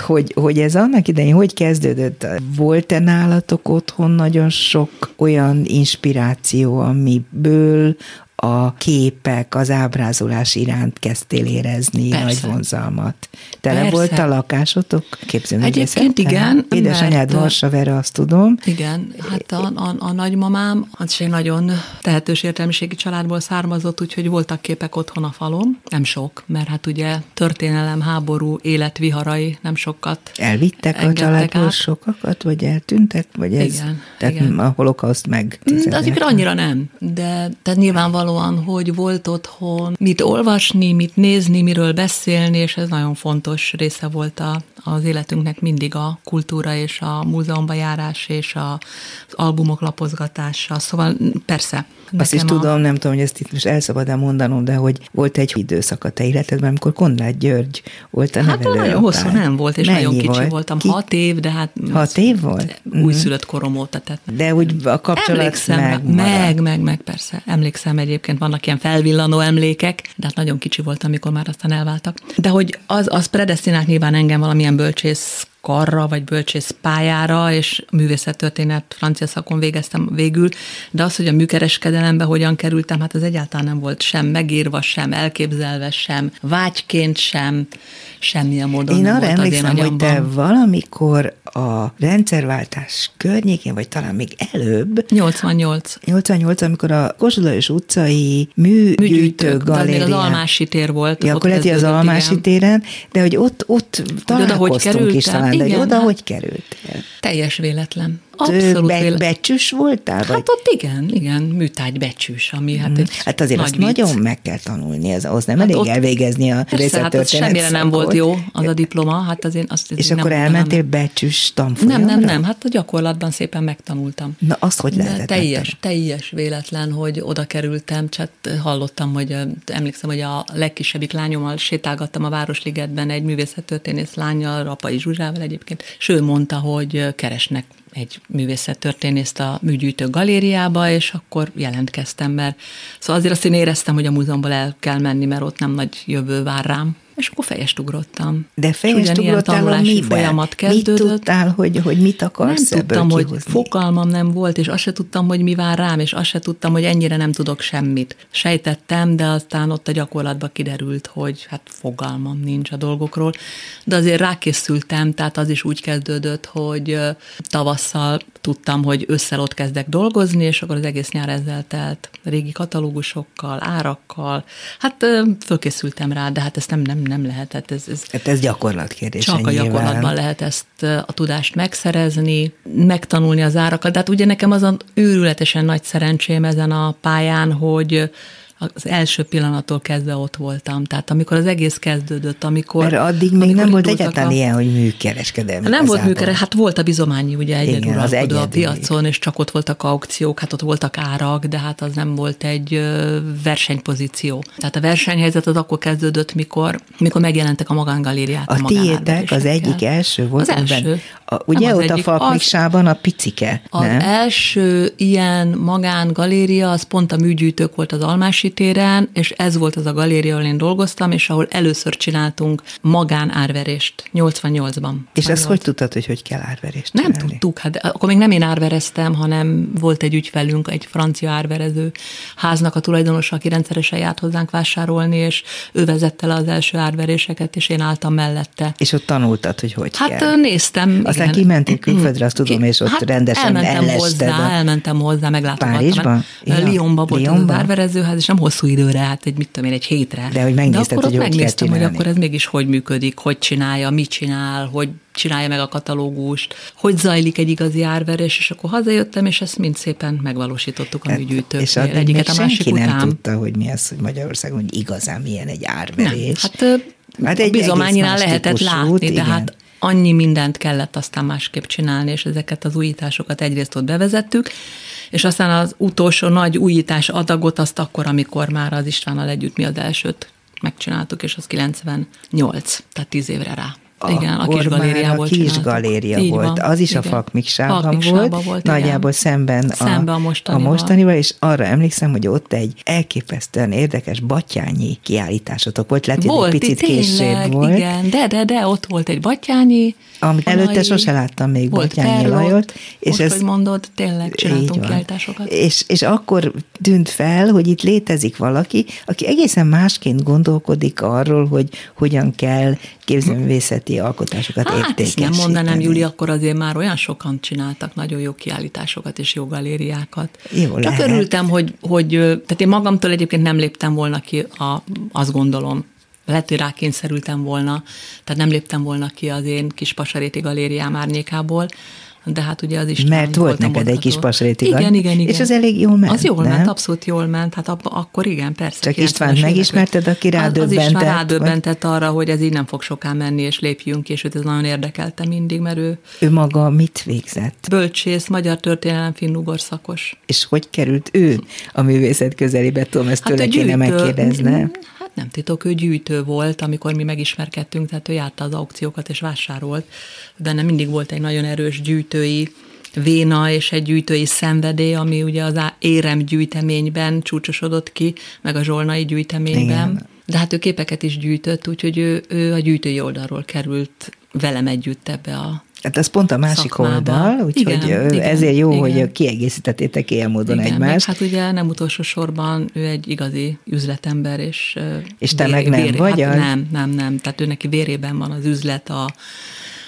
hogy, hogy ez annak idején hogy kezdődött? Volt-e nálatok otthon nagyon sok olyan inspiráció, amiből a képek, az ábrázolás iránt kezdtél érezni Persze. nagy vonzalmat. Tele Persze. volt a lakásotok? Képzőművészettel? Egyébként igen. Édesanyád Varsavera, azt tudom. Igen, hát a, a, a nagymamám, az egy nagyon tehetős értelmiségi családból származott, úgyhogy voltak képek otthon a falon. Nem sok, mert hát ugye történelem, háború, élet viharai nem sokat elvittek a családból át. Sokakat, vagy eltűntek, vagy ez? Igen. Tehát igen. A holokauszt meg... Azért annyira nem, de tehát nyilvánvaló, hogy volt otthon mit olvasni, mit nézni, miről beszélni, és ez nagyon fontos része volt a, az életünknek mindig a kultúra és a múzeumba járás és a, az albumok lapozgatása. Szóval persze. Azt is a... tudom, nem tudom, hogy ezt itt most el szabad-e mondanom, de hogy volt egy időszak a te életedben, amikor Konrád György volt a nevelőapád. Hát nagyon hosszú nem volt, és mennyi nagyon kicsi volt? voltam. Ki... Hat év, de hát... Hat év volt? Újszülött korom óta. Tehát... De úgy a kapcsolat meg, meg, meg, meg, persze. Emlékszem egy Egyébként vannak ilyen felvillanó emlékek, de hát nagyon kicsi voltam, amikor már aztán elváltak. De hogy az, az predesztinált nyilván engem valamilyen bölcsész karra, vagy bölcsész pályára, és művészettörténet francia szakon végeztem végül, de az, hogy a műkereskedelembe hogyan kerültem, hát az egyáltalán nem volt sem megírva, sem elképzelve, sem vágyként, sem semmilyen módon én nem volt az én agyamban. Én arra emlékszem, hogy te valamikor a rendszerváltás környékén, vagy talán még előbb... nyolcvannyolc nyolcvannyolc amikor a Kossuth Lajos utcai műgyűjtő galéria... Az Almási tér volt. Ja, akkor lett az Almási téren, de hogy ott, ott találkoztunk is talán. Igen, de hogy oda hát, hogy került? Teljes véletlen. Abszolút be- becsűs voltál? Hát vagy? Ott igen, igen, műtárgy becsűs, ami hát egy hát azért azt vicc. Nagyon meg kell tanulni, ez, ahhoz nem hát elég elvégezni a részletörténet. Hát semmire nem volt jó az a diploma. Hát az én azt, és nem, akkor elmentél nem, becsűs tanfolyamra? Nem, nem, nem, hát a gyakorlatban szépen megtanultam. Na azt hogy lehetett? Teljes, teljes véletlen, hogy oda kerültem, csak hallottam, hogy emlékszem, hogy a legkisebbik lányommal sétálgattam a Városligetben egy művészettörténész lánnyal, Rapai Zsuzsával egyébként, és ő mondta, hogy keresnek egy művészettörténészt a Műgyűjtő Galériába, és akkor jelentkeztem, mert szóval azért azt én éreztem, hogy a múzeumból el kell menni, mert ott nem nagy jövő vár rám. És akkor fejest ugrottam. De fejest ugrottál a miben? Mit tudtál, hogy, hogy mit akarsz nem ebből tudtam, kihozni? Hogy fogalmam nem volt, és azt se tudtam, hogy mi vár rám, és azt se tudtam, hogy ennyire nem tudok semmit. Sejtettem, de aztán ott a gyakorlatban kiderült, hogy hát fogalmam nincs a dolgokról. De azért rákészültem, tehát az is úgy kezdődött, hogy tavasszal tudtam, hogy ősszel ott kezdek dolgozni, és akkor az egész nyár ezzel telt régi katalógusokkal, árakkal. Hát fölkészültem rá, de hát ezt nem, nem nem lehetett. Ez, ez, hát ez gyakorlat kérdése. Csak a nyilván. Gyakorlatban lehet ezt a tudást megszerezni, megtanulni az árakat. De hát ugye nekem az őrületesen nagy szerencsém ezen a pályán, hogy az első pillanattól kezdve ott voltam. Tehát amikor az egész kezdődött, amikor... Mert addig még nem volt egyáltalán a... ilyen, hogy műkereskedelmi. Nem volt műkereskedelmi, hát volt a bizományi, ugye egyedül a piacon, és csak ott voltak aukciók, hát ott voltak árak, de hát az nem volt egy versenypozíció. Tehát a versenyhelyzet az akkor kezdődött, mikor, mikor megjelentek a magángalériák. A, a tiétek az egyik első volt. Az első. A, ugye ott a Falkmiksában a picike, az nem? Az első ilyen magángaléria, az pont a műgyűjtők volt az Almási téren, és ez volt az a galéria, ahol én dolgoztam, és ahol először csináltunk magánárverést, nyolcvannyolcban. És ezt hogy tudtad, hogy hogy kell árverést csinálni? Nem tudtuk, hát akkor még nem én árvereztem, hanem volt egy ügyfelünk, egy francia árverező háznak a tulajdonosa, aki rendszeresen járt hozzánk vásárolni, és ő vezette le az első árveréseket, és én álltam mellette. És ott tanultad, hogy hogy hát, kell? Hát néztem. Aztán igen. Kimentél külföldre, azt tudom, és ott hát rendesen elmentem hozzá, a... elmentem hozzá, meglátogattam. Lyonba volt az árverezőház, és nem hosszú időre, hát egy, mit tudom én, egy hétre. De hogy megnézted, de akkor hogy megnéztem, hogy akkor ez mégis hogy működik, hogy csinálja, mit csinál, hogy csinálja meg a katalógust, hogy zajlik egy igazi árverés, és akkor hazajöttem, és ezt mind szépen megvalósítottuk a műgyűjtőknél. És addig egyiket a másik után. Nem tudta, hogy mi az, hogy Magyarországon hogy igazán milyen egy árverés. Nem, hát, hát egy bizományinál lehetett látni, de hát annyi mindent kellett aztán másképp csinálni, és ezeket az újításokat egyrészt ott bevezettük, és aztán az utolsó nagy újítás adagot azt akkor, amikor már az Istvánnal együtt mi az elsőt megcsináltuk, és az kilencvennyolc, tehát tíz évre rá. Igen, a kis galériából csináltuk. A kis galéria volt, az is igen. A Falkmiksában volt, volt, nagyjából szemben, szemben a, a, mostanival. a mostanival, és arra emlékszem, hogy ott egy elképesztően érdekes Batyányi kiállításotok volt, lehet, hogy egy picit később volt. Igen, de, de, de, ott volt egy Batyányi. Amit előtte sose láttam még Batyányi Lajot. Most, ezt, hogy mondod, tényleg csináltunk kiállításokat. És, és akkor tűnt fel, hogy itt létezik valaki, aki egészen másként gondolkodik arról, hogy hogyan kell képzőművészeti alkotásokat hát értékesíteni. Nem mondanám, Júli, akkor azért már olyan sokan csináltak nagyon jó kiállításokat és jó galériákat. Jó, csak lehet. Örültem, hogy, hogy tehát én magamtól egyébként nem léptem volna ki, a, azt gondolom, lehet, hogy rákényszerültem volna, tehát nem léptem volna ki az én kis Pasaréti galériám árnyékából, de hát ugye az is. Mert volt neked egy kis Pasaréti galériám. Igen, igen, igen. És az elég jól ment, Az jól nem? ment, abszolút jól ment, hát ab, akkor igen, persze. Csak Istvánt megismerted, aki rádöbbentett. Az, az István rádöbbentett arra, hogy ez így nem fog soká menni, és lépjünk ki, és őt ez nagyon érdekelte mindig, mert ő... Ő maga mit végzett? Bölcsész, magyar történelem, finn-ugor szakos. És hogy került ő a művészet közelébe? Tudom, ezt hát tőle kéne megkérdeznem. Hát nem titok, ő gyűjtő volt, amikor mi megismerkedtünk, tehát ő járta az aukciókat és vásárolt. Benne mindig volt egy nagyon erős gyűjtői véna és egy gyűjtői szenvedély, ami ugye az érem gyűjteményben csúcsosodott ki, meg a zsolnai gyűjteményben. Igen. De hát ő képeket is gyűjtött, úgyhogy ő, ő a gyűjtői oldalról került velem együtt ebbe a... Hát az pont a másik szakmában. Oldal, úgyhogy ezért jó, igen. hogy kiegészítettétek ilyen módon igen, egymást. Hát ugye nem utolsó sorban ő egy igazi üzletember, és... És te vér, meg nem vér, vagy? Hát nem, nem, nem. Tehát ő neki vérében van az üzlet, a,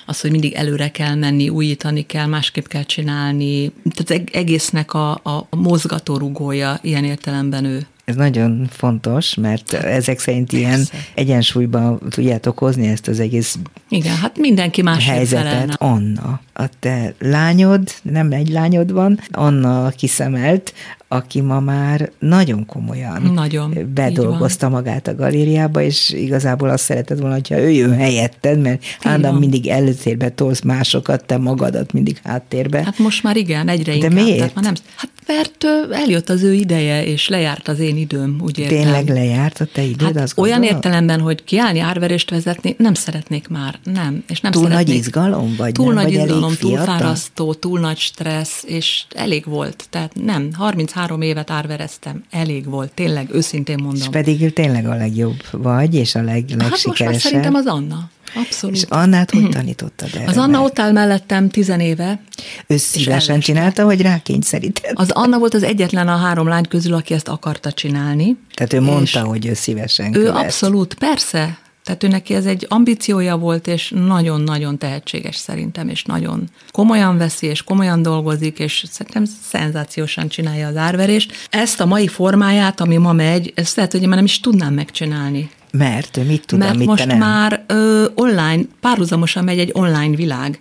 az, hogy mindig előre kell menni, újítani kell, másképp kell csinálni. Tehát egésznek a, a mozgatórugója ilyen értelemben ő. Ez nagyon fontos, mert ezek szerint Persze. ilyen egyensúlyban tudjátok hozni ezt az egész Igen, hát mindenki más helyzetet. Felelne. Anna, a te lányod, nem egy lányod van, Anna kiszemelt, aki ma már nagyon komolyan nagyon. bedolgozta magát a galériába, és igazából azt szeretett volna, hogyha ő jön helyetted, mert állandóan mindig előtérbe tolsz másokat, te magadat mindig háttérbe. Hát most már igen, egyre inkább. De miért? Már nem, hát mert eljött az ő ideje, és lejárt az én időm, úgy értem. Tényleg lejárt a te időd? Hát olyan értelemben, hogy kiállni, árverést vezetni, nem szeretnék már, nem. És nem túl szeretnék. Nagy izgalom vagy? Túl nem, nagy vagy izgalom, túl fárasztó, túl nagy stressz, és elég volt. Tehát nem, harminchárom évet árvereztem, elég volt, tényleg, őszintén mondom. És pedig tényleg a legjobb vagy, és a leg, legsikeresebb. Hát most már szerintem az Anna. Abszolút. És Annát hogy tanítottad erre? Az Anna ott áll mellettem tizenéve. Ő szívesen csinálta, hogy rákényszerített. Az Anna volt az egyetlen a három lány közül, aki ezt akarta csinálni. Tehát ő mondta, hogy ő szívesen követ. Ő abszolút, persze. Tehát ő neki ez egy ambíciója volt, és nagyon-nagyon tehetséges szerintem, és nagyon komolyan veszi, és komolyan dolgozik, és szerintem szenzációsan csinálja az árverést. Ezt a mai formáját, ami ma megy, ezt lehet, hogy én már nem is tudnám megcsinálni. Mert? Mit tudom, Mert mit most te már ö, online, párhuzamosan megy egy online világ,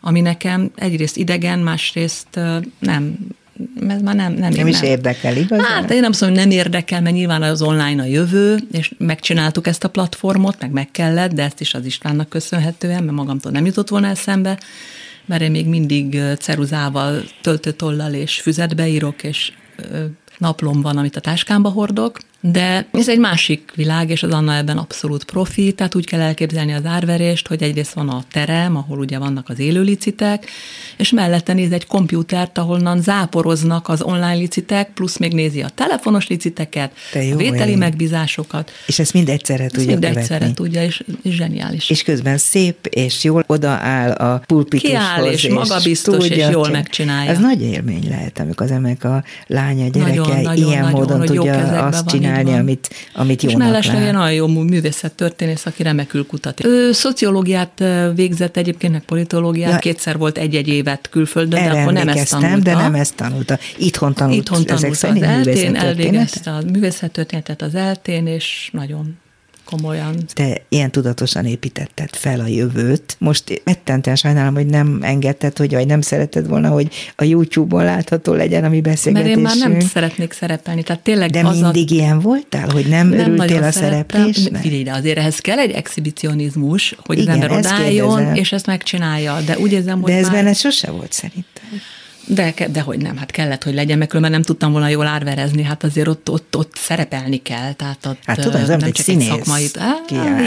ami nekem egyrészt idegen, másrészt ö, nem, ez már nem. Nem, nem is nem. érdekel, igazán? Hát én nem szó, hogy nem érdekel, mert nyilván az online a jövő, és megcsináltuk ezt a platformot, meg meg kellett, de ezt is az Istvánnak köszönhetően, mert magamtól nem jutott volna eszembe, mert én még mindig ceruzával, töltőtollal és füzetbe írok, és ö, naplom van, amit a táskámba hordok, de ez egy másik világ, és az Anna ebben abszolút profi, tehát úgy kell elképzelni az árverést, hogy egyrészt van a terem, ahol ugye vannak az élő licitek, és mellette néz egy komputert, ahonnan záporoznak az online licitek, plusz még nézi a telefonos liciteket, a vételi én. megbízásokat. És ezt mind egyszerre ezt tudja követni. Mind egyszerre tudja, és, és zseniális. És közben szép, és jól odaáll a pulpitushoz. Kiáll, és, és magabiztos, és jól csin. megcsinálja. Ez nagy élmény lehet, amikor az emek a lánya, gyereke nagyon, nagyon, ilyen nagyon, módon tudja azt csinálni. Amit, amit jónak lát. És mellesleg egy nagyon jó művészettörténész, aki remekül kutat. Ő szociológiát végzett egyébként, meg politológiát, ja, kétszer volt egy-egy évet külföldön, de akkor nem ezt tanulta. de nem ezt tanulta. Itthon tanult, Itthon tanult ezek szerint művészettörténet. Elvégezte a művészettörténetet az eltén, és nagyon komolyan. Te ilyen tudatosan építetted fel a jövőt. Most rettentően sajnálom, hogy nem engedted, hogy, vagy nem szeretted volna, hogy a YouTube-on látható legyen a mi beszélgetésünk. Mert én már nem szeretnék szerepelni. Tehát tényleg de az mindig a... ilyen voltál, hogy nem, nem örültél a szereplésnek? Figyelj, de azért ehhez kell egy exhibicionizmus, hogy Igen, az ember odálljon, kérdezem. és ezt megcsinálja. De úgy érzem, hogy De ez már... benne sose volt szerintem. De, de hogy nem, hát kellett, hogy legyen, mert különben nem tudtam volna jól árverezni, hát azért ott, ott, ott szerepelni kell. Tehát ott, hát tudom, az ember egy szakmai, á,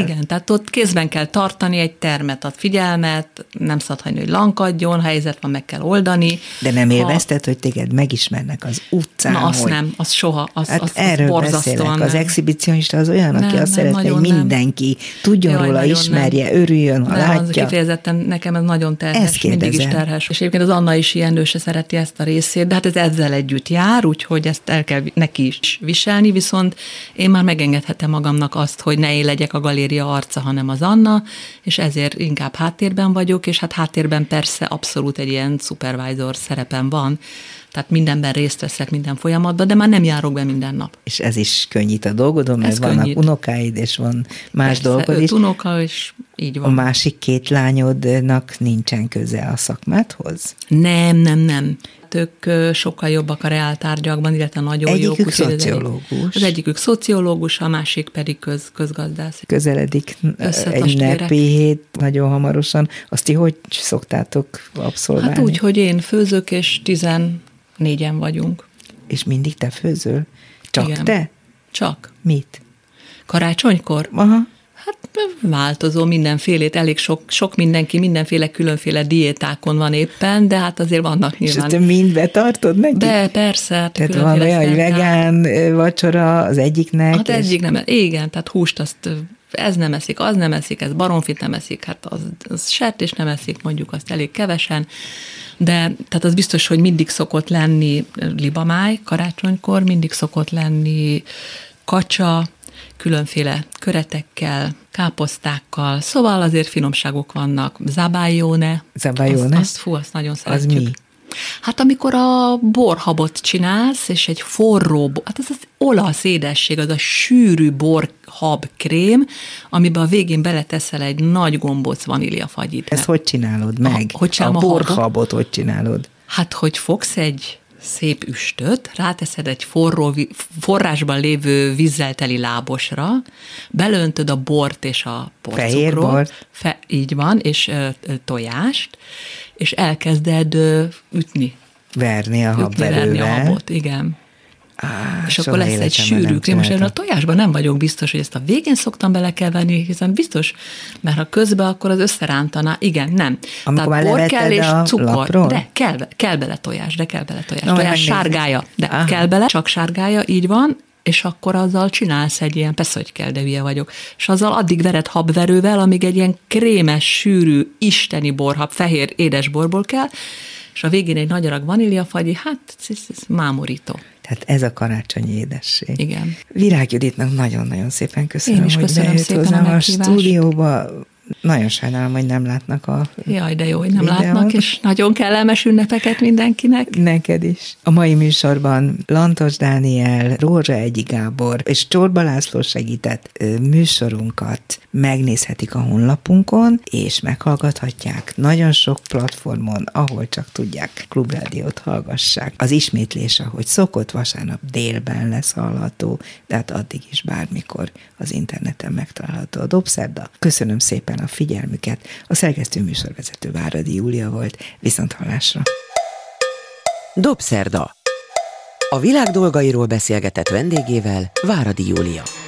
igen, tehát ott kézben kell tartani egy termet, a figyelmet, nem szabad hagyni, hogy lankadjon, helyzet van, meg kell oldani. De nem élvezted, hogy téged megismernek az utcán? Na, azt hogy... nem, az soha, az, hát az, az borzasztóan. Nem. Az exhibicionista az olyan, aki nem, azt szeretné, hogy mindenki nem. tudjon Jaj, róla, ismerje, nem. örüljön, ha nem, látja. Kifejezetten nekem ez nagyon terhes, mindig is terhes. És egyébként az Anna is ilyen nőse szereti ezt a részét, de hát ez ezzel együtt jár, úgyhogy ezt el kell neki is viselni, viszont én már megengedhetem magamnak azt, hogy ne én legyek a galéria arca, hanem az Anna, és ezért inkább háttérben vagyok, és hát háttérben persze abszolút egy ilyen supervisor szerepem van, tehát mindenben részt veszek, minden folyamatban, de már nem járok be minden nap. És ez is könnyít a dolgodon, mert ez vannak könnyít. unokáid, és van más Persze, dolgod is. unoka, és így van. A másik két lányodnak nincsen köze a szakmádhoz? Nem, nem, nem. Ők sokkal jobbak a reáltárgyakban, illetve nagyon jók. Egyikük szociológus. Az egyikük szociológus, a másik pedig köz, közgazdász. Közeledik egy nepi hét nagyon hamarosan. Azt ti hogy szoktátok abszolválni? Hát úgy, hogy én főzök, és tizennégyen vagyunk. És mindig te főzöl? Csak Igen. te? Csak. Mit? Karácsonykor? Aha. Hát változó mindenfélét, elég sok, sok mindenki, mindenféle különféle diétákon van éppen, de hát azért vannak nyilván. És te mind betartod neki? De persze. Tehát van olyan, hogy vegán vacsora az egyiknek. Hát és... egyik nem, igen, tehát húst azt... ez nem eszik, az nem eszik, ez baromfit nem eszik, hát az, az sertés nem eszik, mondjuk azt elég kevesen, de tehát az biztos, hogy mindig szokott lenni libamáj karácsonykor, mindig szokott lenni kacsa, különféle köretekkel, káposztákkal, szóval azért finomságok vannak. Zabályone. Zabályone? Azt, azt, fú, azt nagyon szeretjük. Az mi? Hát amikor a borhabot csinálsz, és egy forró, hát ez az olasz édesség, az a sűrű borhabkrém, amiben a végén beleteszel egy nagy gombóc vaníliafagyit. Ezt hogy csinálod meg? A, hogy a borhabot hogy csinálod? Hát, hogy fogsz egy szép üstöt, ráteszed egy forró, forrásban lévő vízzel teli lábosra, belöntöd a bort és a porcukrot. Fehér bort. Fe, így van, és ö, ö, tojást, és elkezded ö, ütni. Verni a habverővel. Verni a habot, igen. Á, és akkor lesz egy sűrű krém. Most a tojásban nem vagyok biztos, hogy ezt a végén szoktam belekeverni, hiszen biztos, mert ha közben, akkor az összerántaná. Igen, nem. Amikor tehát bor kell és cukor. Lapról? De kell, kell bele tojás, de kell bele tojás. No, tojás sárgája, de aha. Kell bele, csak sárgája, így van, és akkor azzal csinálsz egy ilyen, persze, hogy kell, de hülye vagyok, és azzal addig vered habverővel, amíg egy ilyen krémes, sűrű, isteni borhab, fehér édesborból kell, és a végén egy nagy arag vaníliafagyi, hát mámorító. Tehát ez a karácsonyi édesség. Igen. Virág Juditnak nagyon-nagyon szépen köszönöm, hogy köszönöm bejött hozzám a, a stúdióba. Nagyon sajnálom, hogy nem látnak a Jaj, de jó, hogy nem videón. Látnak, és nagyon kellemes ünnepeket mindenkinek. Neked is. A mai műsorban Lantos Dániel, Rózsa Egyi Gábor és Csorba László segített műsorunkat megnézhetik a honlapunkon, és meghallgathatják nagyon sok platformon, ahol csak tudják, Klubrádiót hallgassák. Az ismétlés, ahogy szokott, vasárnap délben lesz hallható, de hát addig is bármikor az interneten megtalálható a Dobszerda. Köszönöm szépen a figyelmüket. A szerkesztő műsorvezető Váradi Júlia volt. Viszont hallásra. Dobszerda. A világ dolgairól beszélgetett vendégével Váradi Júlia.